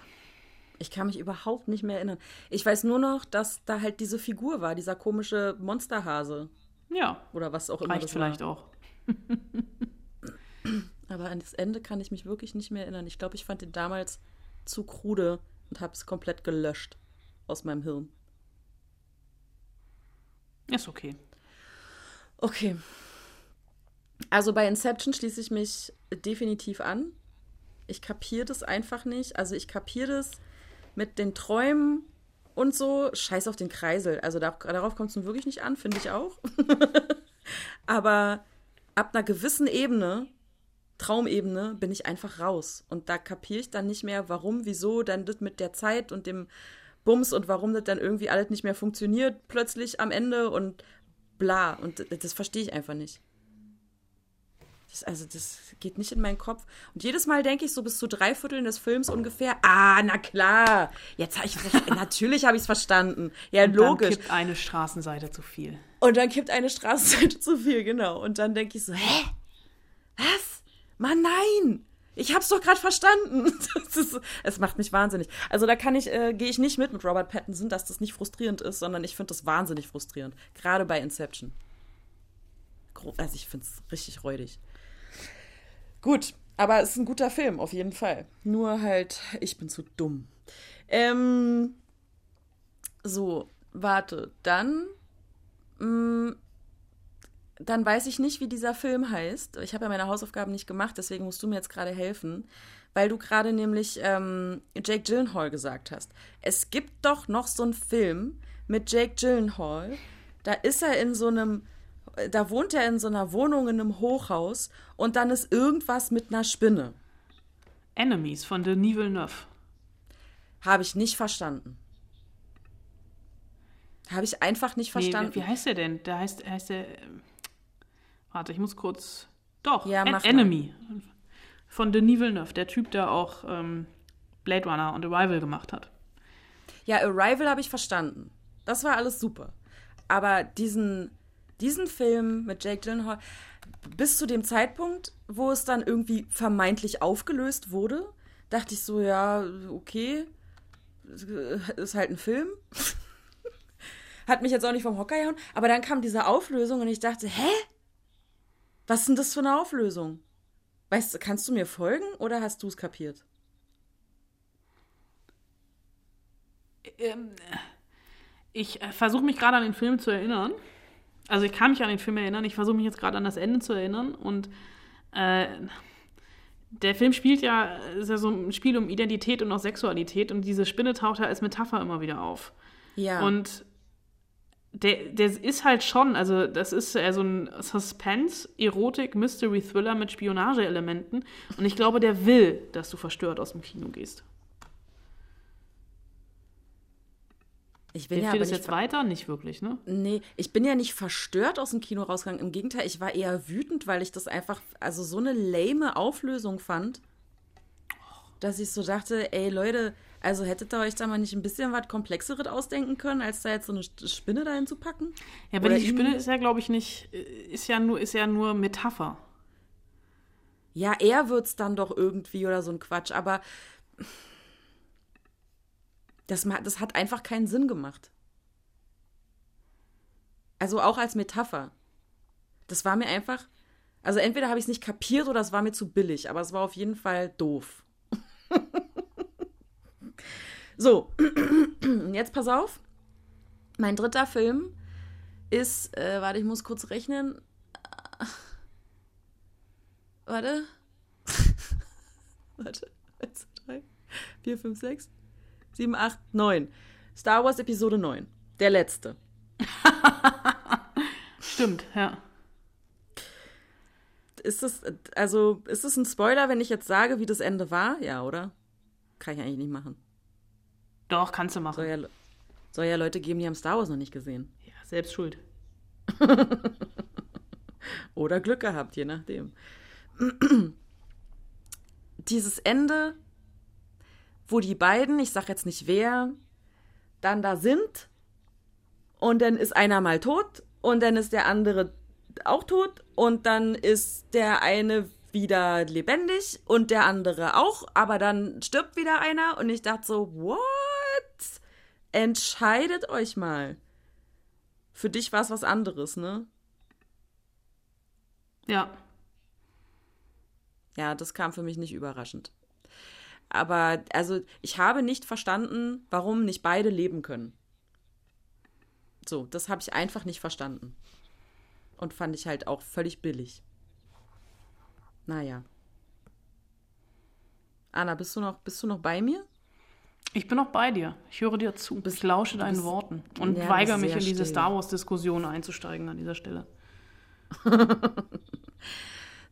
Ich kann mich überhaupt nicht mehr erinnern. Ich weiß nur noch, dass da halt diese Figur war, dieser komische Monsterhase. Ja. Oder was auch immer Reicht das vielleicht war. auch. Aber an das Ende kann ich mich wirklich nicht mehr erinnern. Ich glaube, ich fand den damals zu krude und habe es komplett gelöscht aus meinem Hirn. Ist okay. Okay. Also bei Inception schließe ich mich definitiv an. Ich kapiere das einfach nicht. Also ich kapiere das mit den Träumen und so. Scheiß auf den Kreisel. Also da, darauf kommt es nun wirklich nicht an, finde ich auch. Aber ab einer gewissen Ebene, Traumebene, bin ich einfach raus. Und da kapiere ich dann nicht mehr, warum, wieso, dann das mit der Zeit und dem Bums und warum das dann irgendwie alles nicht mehr funktioniert plötzlich am Ende und bla. Und das, das verstehe ich einfach nicht. Das, also das geht nicht in meinen Kopf. Und jedes Mal denke ich so bis zu drei Vierteln des Films ungefähr, ah, na klar, jetzt habe ich natürlich habe ich es verstanden. Ja, und logisch. Dann kippt eine Straßenseite zu viel. Und dann kippt eine Straßenseite zu viel, genau. Und dann denke ich so, hä? Was? Mann, nein! Ich hab's doch gerade verstanden. Das ist, es macht mich wahnsinnig. Also da kann ich, äh, gehe ich nicht mit mit Robert Pattinson, dass das nicht frustrierend ist, sondern ich finde das wahnsinnig frustrierend. Gerade bei Inception. Also ich finde es richtig räudig. Gut, Aber es ist ein guter Film, auf jeden Fall. Nur halt, ich bin zu dumm. Ähm, so, warte, dann... Mh, dann weiß ich nicht, wie dieser Film heißt. Ich habe ja meine Hausaufgaben nicht gemacht, deswegen musst du mir jetzt gerade helfen. Weil du gerade nämlich ähm, Jake Gyllenhaal gesagt hast. Es gibt doch noch so einen Film mit Jake Gyllenhaal. Da ist er in so einem... Da wohnt er in so einer Wohnung in einem Hochhaus und dann ist irgendwas mit einer Spinne. Enemies von Denis Villeneuve. Habe ich nicht verstanden. Habe ich einfach nicht verstanden. Nee, wie heißt der denn? Da heißt, heißt der... Warte, ich muss kurz... Doch, ja, An- Enemy mal. Von Denis Villeneuve. Der Typ, der auch ähm, Blade Runner und Arrival gemacht hat. Ja, Arrival habe ich verstanden. Das war alles super. Aber diesen... Diesen Film mit Jake Gyllenhaal, bis zu dem Zeitpunkt, wo es dann irgendwie vermeintlich aufgelöst wurde, dachte ich so, ja, okay, ist halt ein Film. Hat mich jetzt auch nicht vom Hocker gehauen. Aber dann kam diese Auflösung und ich dachte, hä? Was ist denn das für eine Auflösung? Weißt du, kannst du mir folgen oder hast du es kapiert? Ähm, ich äh, versuche mich gerade an den Film zu erinnern. Also ich kann mich an den Film erinnern, ich versuche mich jetzt gerade an das Ende zu erinnern und äh, der Film spielt ja, ist ja so ein Spiel um Identität und auch Sexualität und diese Spinne taucht ja als Metapher immer wieder auf. Ja. Und der, der ist halt schon, also das ist ja so ein Suspense, Erotik, Mystery Thriller mit Spionageelementen und ich glaube, der will, dass du verstört aus dem Kino gehst. Ich bin ja aber das nicht jetzt ver- weiter? Nicht wirklich, ne? Nee, ich bin ja nicht verstört aus dem Kino rausgegangen. Im Gegenteil, ich war eher wütend, weil ich das einfach, also so eine lame Auflösung fand, dass ich so dachte, ey Leute, also hättet ihr euch da mal nicht ein bisschen was Komplexeres ausdenken können, als da jetzt so eine Spinne dahin zu packen? Ja, aber Oder die Spinne ist ja, glaube ich, nicht, ist ja nur, ist ja nur Metapher. Ja, er wird's dann doch irgendwie oder so ein Quatsch, aber... Das, das hat einfach keinen Sinn gemacht. Also auch als Metapher. Das war mir einfach... Also entweder habe ich es nicht kapiert oder es war mir zu billig, aber es war auf jeden Fall doof. So, jetzt pass auf. Mein dritter Film ist... Äh, warte, ich muss kurz rechnen. Warte. Warte. eins, zwei, drei, vier, fünf, sechs... sieben, acht, neun. Star Wars Episode neun. Der letzte. Stimmt, ja. Ist das, also, ist das ein Spoiler, wenn ich jetzt sage, wie das Ende war? Ja, oder? Kann ich eigentlich nicht machen. Doch, kannst du machen. Soll ja, soll ja Leute geben, die haben Star Wars noch nicht gesehen. Ja, selbst schuld. Oder Glück gehabt, je nachdem. Dieses Ende... wo die beiden, ich sag jetzt nicht wer, dann da sind und dann ist einer mal tot und dann ist der andere auch tot und dann ist der eine wieder lebendig und der andere auch, aber dann stirbt wieder einer und ich dachte so, what? Entscheidet euch mal. Für dich war es was anderes, ne? Ja. Ja, das kam für mich nicht überraschend. Aber also ich habe nicht verstanden, warum nicht beide leben können. So, das habe ich einfach nicht verstanden. Und fand ich halt auch völlig billig. Naja. Anna, bist du noch, bist du noch bei mir? Ich bin noch bei dir. Ich höre dir zu. Bist, ich lausche deinen bist, Worten und ja, weigere mich, in diese still. Star Wars-Diskussion einzusteigen an dieser Stelle.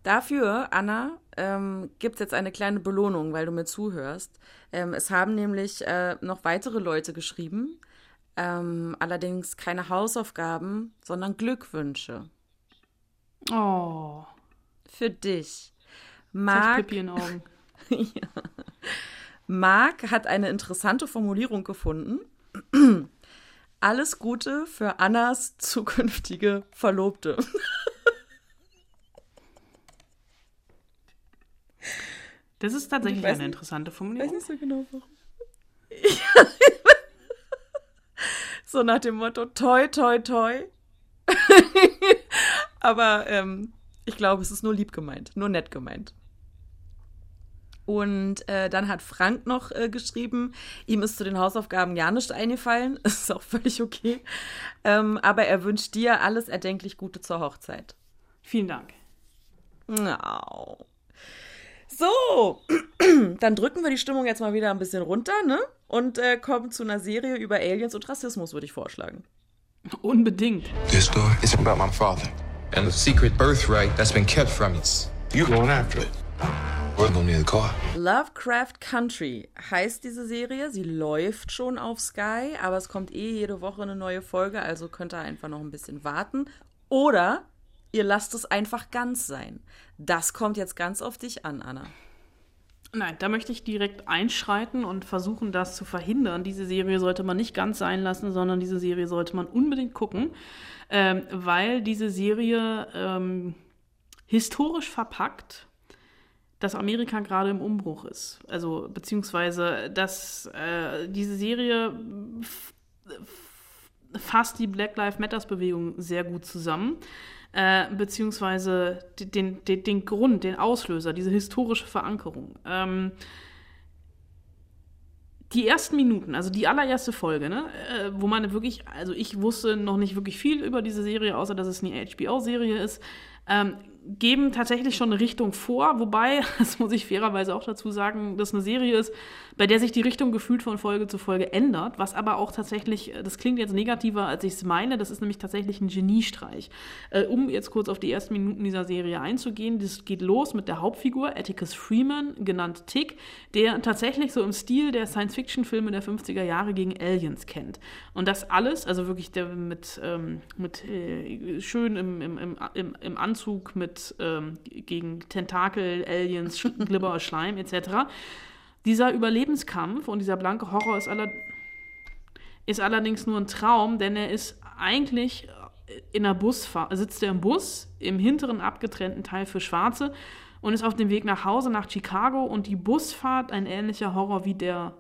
Dafür, Anna, ähm, gibt es jetzt eine kleine Belohnung, weil du mir zuhörst. Ähm, es haben nämlich äh, noch weitere Leute geschrieben, ähm, allerdings keine Hausaufgaben, sondern Glückwünsche. Oh. Für dich. Marc, Pippi in Augen. Ja. Marc hat eine interessante Formulierung gefunden. Alles Gute für Annas zukünftige Verlobte. Das ist tatsächlich eine interessante Formulierung. Ich weiß nicht so genau, warum. Ja. So nach dem Motto, toi, toi, toi. Aber ähm, ich glaube, es ist nur lieb gemeint, nur nett gemeint. Und äh, dann hat Frank noch äh, geschrieben, ihm ist zu den Hausaufgaben gar nicht eingefallen. Ist auch völlig okay. Ähm, aber er wünscht dir alles erdenklich Gute zur Hochzeit. Vielen Dank. No. So, dann drücken wir die Stimmung jetzt mal wieder ein bisschen runter, ne? Und äh, kommen zu einer Serie über Aliens und Rassismus, würde ich vorschlagen. Unbedingt. This story is about my father and the secret birthright that's been kept from us. You're going after it. Lovecraft Country heißt diese Serie. Sie läuft schon auf Sky, aber es kommt eh jede Woche eine neue Folge, also könnt ihr einfach noch ein bisschen warten. Oder ihr lasst es einfach ganz sein. Das kommt jetzt ganz auf dich an, Anna. Nein, da möchte ich direkt einschreiten und versuchen, das zu verhindern. Diese Serie sollte man nicht ganz sein lassen, sondern diese Serie sollte man unbedingt gucken, ähm, weil diese Serie ähm, historisch verpackt, dass Amerika gerade im Umbruch ist. Also beziehungsweise, dass äh, diese Serie f- f- fasst die Black Lives Matters-Bewegung sehr gut zusammen, äh, beziehungsweise den, den, den Grund, den Auslöser, diese historische Verankerung. Ähm, die ersten Minuten, also die allererste Folge, ne, äh, wo man wirklich, also ich wusste noch nicht wirklich viel über diese Serie, außer dass es eine H B O-Serie ist, ähm, geben tatsächlich schon eine Richtung vor, wobei, das muss ich fairerweise auch dazu sagen, dass eine Serie ist, bei der sich die Richtung gefühlt von Folge zu Folge ändert, was aber auch tatsächlich, das klingt jetzt negativer, als ich es meine, das ist nämlich tatsächlich ein Geniestreich. Äh, um jetzt kurz auf die ersten Minuten dieser Serie einzugehen, das geht los mit der Hauptfigur, Atticus Freeman, genannt Tick, der tatsächlich so im Stil der Science-Fiction-Filme der fünfziger Jahre gegen Aliens kämpft. Und das alles, also wirklich der mit, ähm, mit äh, schön im, im, im, im, im Anzug, mit gegen Tentakel, Aliens, Glibber, Schleim et cetera. Dieser Überlebenskampf und dieser blanke Horror ist, aller- ist allerdings nur ein Traum, denn er ist eigentlich in der Busfahrt, sitzt er im Bus, im hinteren abgetrennten Teil für Schwarze und ist auf dem Weg nach Hause, nach Chicago und die Busfahrt, ein ähnlicher Horror wie der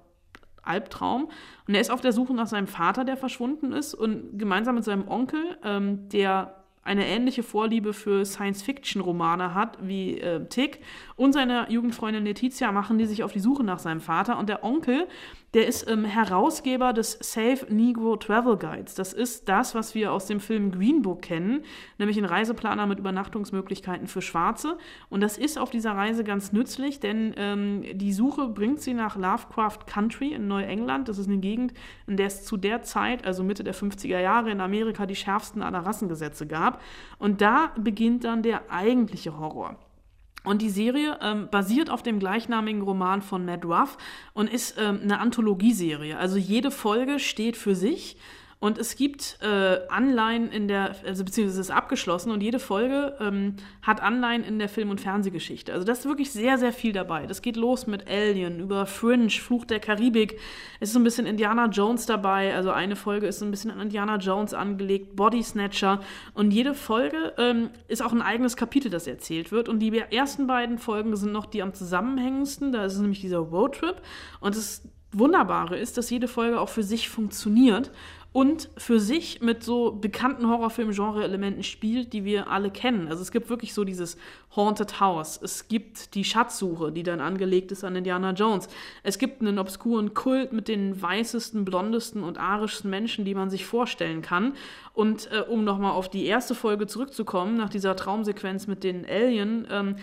Albtraum. Und er ist auf der Suche nach seinem Vater, der verschwunden ist und gemeinsam mit seinem Onkel, ähm, der eine ähnliche Vorliebe für Science-Fiction-Romane hat wie äh, Tick und seine Jugendfreundin Letizia machen die sich auf die Suche nach seinem Vater. Und der Onkel, der ist ähm, Herausgeber des Safe Negro Travel Guides. Das ist das, was wir aus dem Film Green Book kennen, nämlich ein Reiseplaner mit Übernachtungsmöglichkeiten für Schwarze. Und das ist auf dieser Reise ganz nützlich, denn ähm, die Suche bringt sie nach Lovecraft Country in Neuengland. Das ist eine Gegend, in der es zu der Zeit, also Mitte der fünfziger Jahre in Amerika, die schärfsten aller Rassengesetze gab. Und da beginnt dann der eigentliche Horror. Und die Serie ähm, basiert auf dem gleichnamigen Roman von Matt Ruff und ist ähm, eine Anthologieserie. Also jede Folge steht für sich und es gibt äh, Anleihen in der, also beziehungsweise es ist abgeschlossen und jede Folge ähm, hat Anleihen in der Film- und Fernsehgeschichte. Also das ist wirklich sehr, sehr viel dabei. Das geht los mit Alien, über Fringe, Fluch der Karibik. Es ist so ein bisschen Indiana Jones dabei. Also eine Folge ist so ein bisschen an Indiana Jones angelegt, Body Snatcher. Und jede Folge ähm, ist auch ein eigenes Kapitel, das erzählt wird. Und die ersten beiden Folgen sind noch die am zusammenhängendsten. Da ist es nämlich dieser Roadtrip. Und das Wunderbare ist, dass jede Folge auch für sich funktioniert und für sich mit so bekannten Horrorfilm-Genre-Elementen spielt, die wir alle kennen. Also es gibt wirklich so dieses Haunted House, es gibt die Schatzsuche, die dann angelegt ist an Indiana Jones, es gibt einen obskuren Kult mit den weißesten, blondesten und arischsten Menschen, die man sich vorstellen kann. Und äh, um nochmal auf die erste Folge zurückzukommen, nach dieser Traumsequenz mit den Alien, ähm,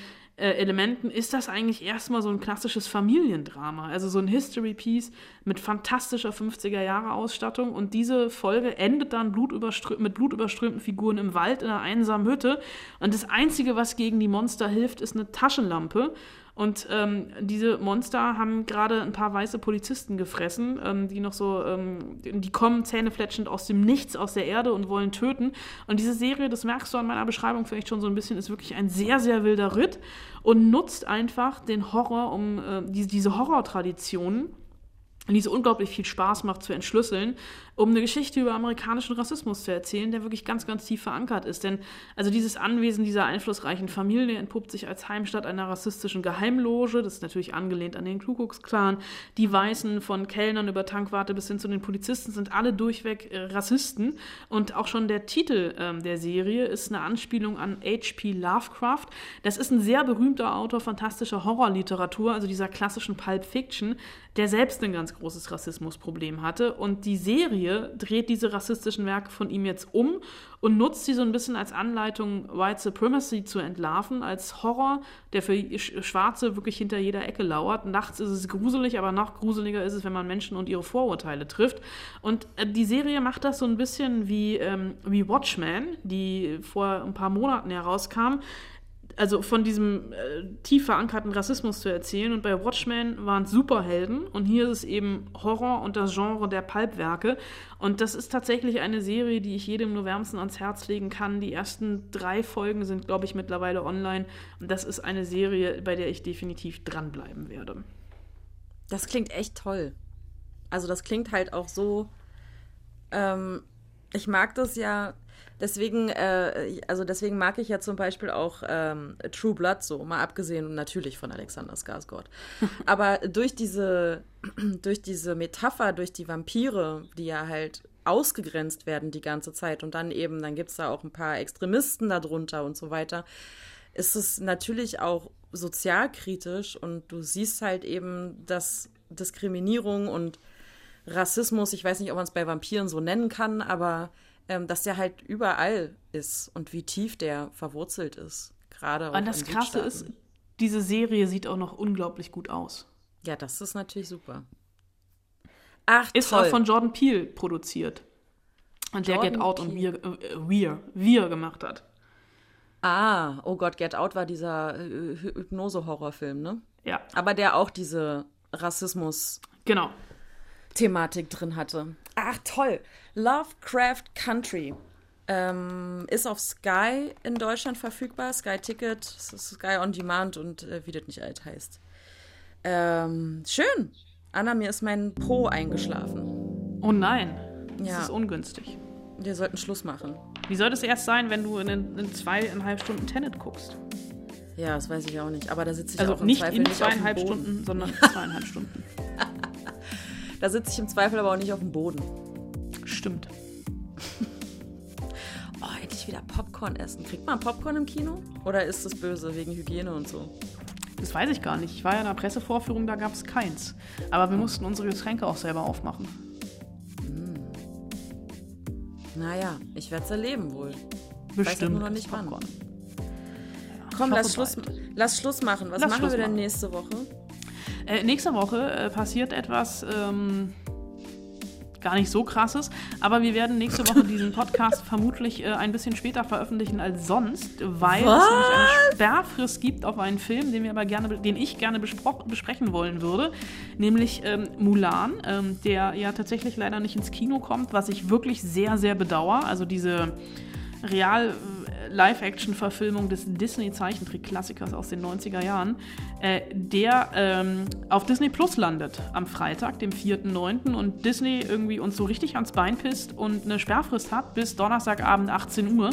Elementen, ist das eigentlich erstmal so ein klassisches Familiendrama, also so ein History-Piece mit fantastischer fünfziger-Jahre-Ausstattung und diese Folge endet dann blutüberströ- mit blutüberströmten Figuren im Wald in einer einsamen Hütte und das Einzige, was gegen die Monster hilft, ist eine Taschenlampe und ähm, diese Monster haben gerade ein paar weiße Polizisten gefressen, ähm, die noch so, ähm, die kommen zähnefletschend aus dem Nichts, aus der Erde und wollen töten und diese Serie, das merkst du an meiner Beschreibung vielleicht schon so ein bisschen, ist wirklich ein sehr, sehr wilder Ritt und nutzt einfach den Horror, um äh, die, diese Horrortraditionen und die so unglaublich viel Spaß macht zu entschlüsseln, um eine Geschichte über amerikanischen Rassismus zu erzählen, der wirklich ganz, ganz tief verankert ist. Denn also dieses Anwesen dieser einflussreichen Familie entpuppt sich als Heimstatt einer rassistischen Geheimloge, das ist natürlich angelehnt an den Ku-Klux-Klan. Die Weißen, von Kellnern über Tankwarte bis hin zu den Polizisten, sind alle durchweg äh, Rassisten. Und auch schon der Titel ähm, der Serie ist eine Anspielung an H P Lovecraft. Das ist ein sehr berühmter Autor fantastischer Horrorliteratur, also dieser klassischen Pulp Fiction, der selbst ein ganz großes Rassismusproblem hatte. Und die Serie dreht diese rassistischen Werke von ihm jetzt um und nutzt sie so ein bisschen als Anleitung, White Supremacy zu entlarven, als Horror, der für Schwarze wirklich hinter jeder Ecke lauert. Nachts ist es gruselig, aber noch gruseliger ist es, wenn man Menschen und ihre Vorurteile trifft. Und die Serie macht das so ein bisschen wie, ähm, wie Watchmen, die vor ein paar Monaten herauskam. Also von diesem äh, tief verankerten Rassismus zu erzählen. Und bei Watchmen waren es Superhelden. Und hier ist es eben Horror und das Genre der Pulpwerke. Und das ist tatsächlich eine Serie, die ich jedem nur wärmstens ans Herz legen kann. Die ersten drei Folgen sind, glaube ich, mittlerweile online. Und das ist eine Serie, bei der ich definitiv dranbleiben werde. Das klingt echt toll. Also das klingt halt auch so... Ähm, ich mag das ja... Deswegen, äh, also deswegen mag ich ja zum Beispiel auch ähm, True Blood so, mal abgesehen natürlich von Alexander Skarsgård. Aber durch diese, durch diese Metapher, durch die Vampire, die ja halt ausgegrenzt werden die ganze Zeit und dann eben, dann gibt es da auch ein paar Extremisten darunter und so weiter, ist es natürlich auch sozialkritisch und du siehst halt eben, dass Diskriminierung und Rassismus, ich weiß nicht, ob man es bei Vampiren so nennen kann, aber dass der halt überall ist und wie tief der verwurzelt ist, gerade auch in den Südstaaten. Und das Krasse ist, diese Serie sieht auch noch unglaublich gut aus. Ja, das ist natürlich super. Ach, ist toll. Auch von Jordan Peele produziert. Und Jordan der Get Out Peele. und Weir, äh, Weir, Weir gemacht hat. Ah, oh Gott, Get Out war dieser äh, Hypnose-Horrorfilm, ne? Ja. Aber der auch diese Rassismus... Genau. Thematik drin hatte. Ach, toll. Lovecraft Country ähm, ist auf Sky in Deutschland verfügbar. Sky Ticket, Sky On Demand und äh, wie das nicht alt heißt. Ähm, schön. Anna, mir ist mein Po eingeschlafen. Oh nein. Das ja. ist ungünstig. Wir sollten Schluss machen. Wie soll das erst sein, wenn du in, in zweieinhalb Stunden Tenet guckst? Ja, das weiß ich auch nicht. Aber da sitze ich also auch im Zweifel nicht in zweieinhalb nicht auf dem Boden. Stunden, sondern zweieinhalb Stunden. Da sitze ich im Zweifel aber auch nicht auf dem Boden. Stimmt. Oh, hätte ich wieder Popcorn essen. Kriegt man Popcorn im Kino? Oder ist das böse wegen Hygiene und so? Das weiß ich gar nicht. Ich war ja in der Pressevorführung, da gab es keins. Aber wir mussten unsere Getränke auch selber aufmachen. Hm. Naja, ich werde es erleben wohl. Bestimmt. Weiß ich nur noch nicht wann. Ja, komm, lass Schluss, lass Schluss machen. Was lass machen Schluss wir denn machen. nächste Woche? Äh, nächste Woche äh, passiert etwas ähm, gar nicht so krasses, aber wir werden nächste Woche diesen Podcast vermutlich äh, ein bisschen später veröffentlichen als sonst, weil Was? es nämlich eine Sperrfrist gibt auf einen Film, den wir aber gerne, den ich gerne bespro- besprechen wollen würde, nämlich ähm, Mulan, ähm, der ja tatsächlich leider nicht ins Kino kommt, was ich wirklich sehr, sehr bedauere. Also diese Real- Live-Action-Verfilmung des Disney-Zeichentrick-Klassikers aus den neunziger Jahren, äh, der ähm, auf Disney Plus landet am Freitag, dem vierten neunten und Disney irgendwie uns so richtig ans Bein pisst und eine Sperrfrist hat bis Donnerstagabend achtzehn Uhr.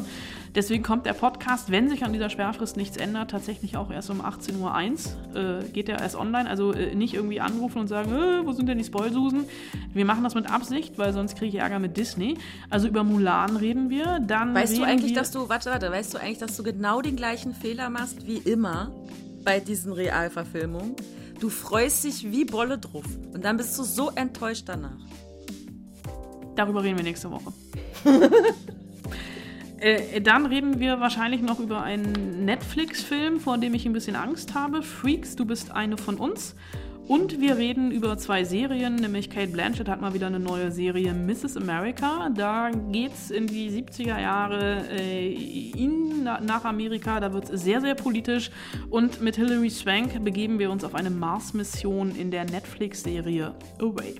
Deswegen kommt der Podcast, wenn sich an dieser Sperrfrist nichts ändert, tatsächlich auch erst um achtzehn Uhr eins äh, geht der erst online. Also äh, nicht irgendwie anrufen und sagen, äh, wo sind denn die Spoilsusen? Wir machen das mit Absicht, weil sonst kriege ich Ärger mit Disney. Also über Mulan reden wir. Dann weißt du eigentlich, dass du, warte, warte, weißt du eigentlich, dass du genau den gleichen Fehler machst wie immer bei diesen Realverfilmungen? Du freust dich wie Bolle drauf und dann bist du so enttäuscht danach. Darüber reden wir nächste Woche. Äh, dann reden wir wahrscheinlich noch über einen Netflix-Film, vor dem ich ein bisschen Angst habe. Freaks, du bist eine von uns. Und wir reden über zwei Serien, nämlich Cate Blanchett hat mal wieder eine neue Serie, Misses America. Da geht's in die siebziger Jahre äh, in, nach Amerika, da wird's sehr, sehr politisch. Und mit Hilary Swank begeben wir uns auf eine Mars-Mission in der Netflix-Serie Away.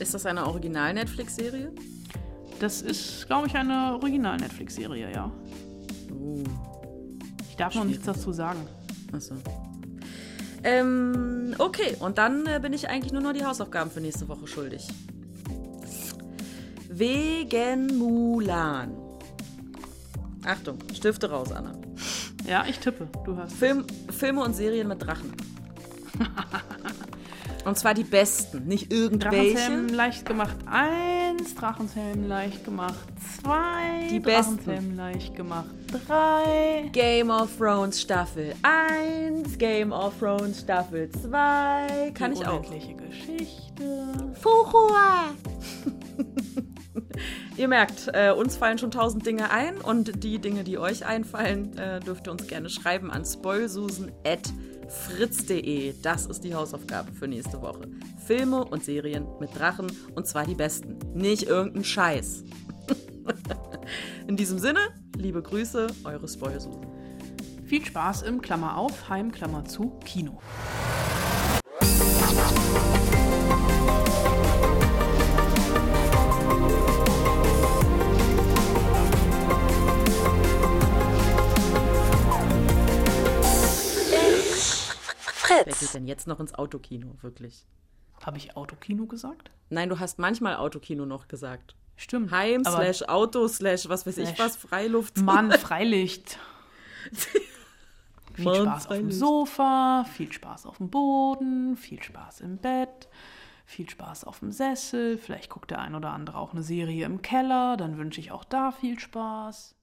Ist das eine Original-Netflix-Serie? Das ist, glaube ich, eine Original-Netflix-Serie, ja. Oh. Ich darf Schwierig. noch nichts dazu sagen. Achso. Ähm, okay, und dann äh, bin ich eigentlich nur noch die Hausaufgaben für nächste Woche schuldig. Wegen Mulan. Achtung, Stifte raus, Anna. Ja, ich tippe, du hast Film, Filme und Serien mit Drachen. Und zwar die besten, nicht irgendwelche. Drachenzähmen leicht gemacht eins, Drachenzähmen leicht gemacht zwei, die Drachenzähmen besten. Leicht gemacht drei. Game of Thrones Staffel eins, Game of Thrones Staffel zwei. Kann die ich auch. Die Geschichte. Fuchua! Ihr merkt, äh, uns fallen schon tausend Dinge ein und die Dinge, die euch einfallen, äh, dürft ihr uns gerne schreiben an spoilsusen at fritz punkt de. Das ist die Hausaufgabe für nächste Woche. Filme und Serien mit Drachen, und zwar die besten. Nicht irgendein Scheiß. In diesem Sinne, liebe Grüße, eure Spoilsusen. Viel Spaß im Klammer auf, Heim, Klammer zu, Kino. Wer geht denn jetzt noch ins Autokino, wirklich? Habe ich Autokino gesagt? Nein, du hast manchmal Autokino noch gesagt. Stimmt. Heim slash Auto slash was weiß slash ich was, Freiluft. Mann, Freilicht. Viel Mann, Spaß Freilicht. Auf dem Sofa, viel Spaß auf dem Boden, viel Spaß im Bett, viel Spaß auf dem Sessel. Vielleicht guckt der ein oder andere auch eine Serie im Keller, dann wünsche ich auch da viel Spaß.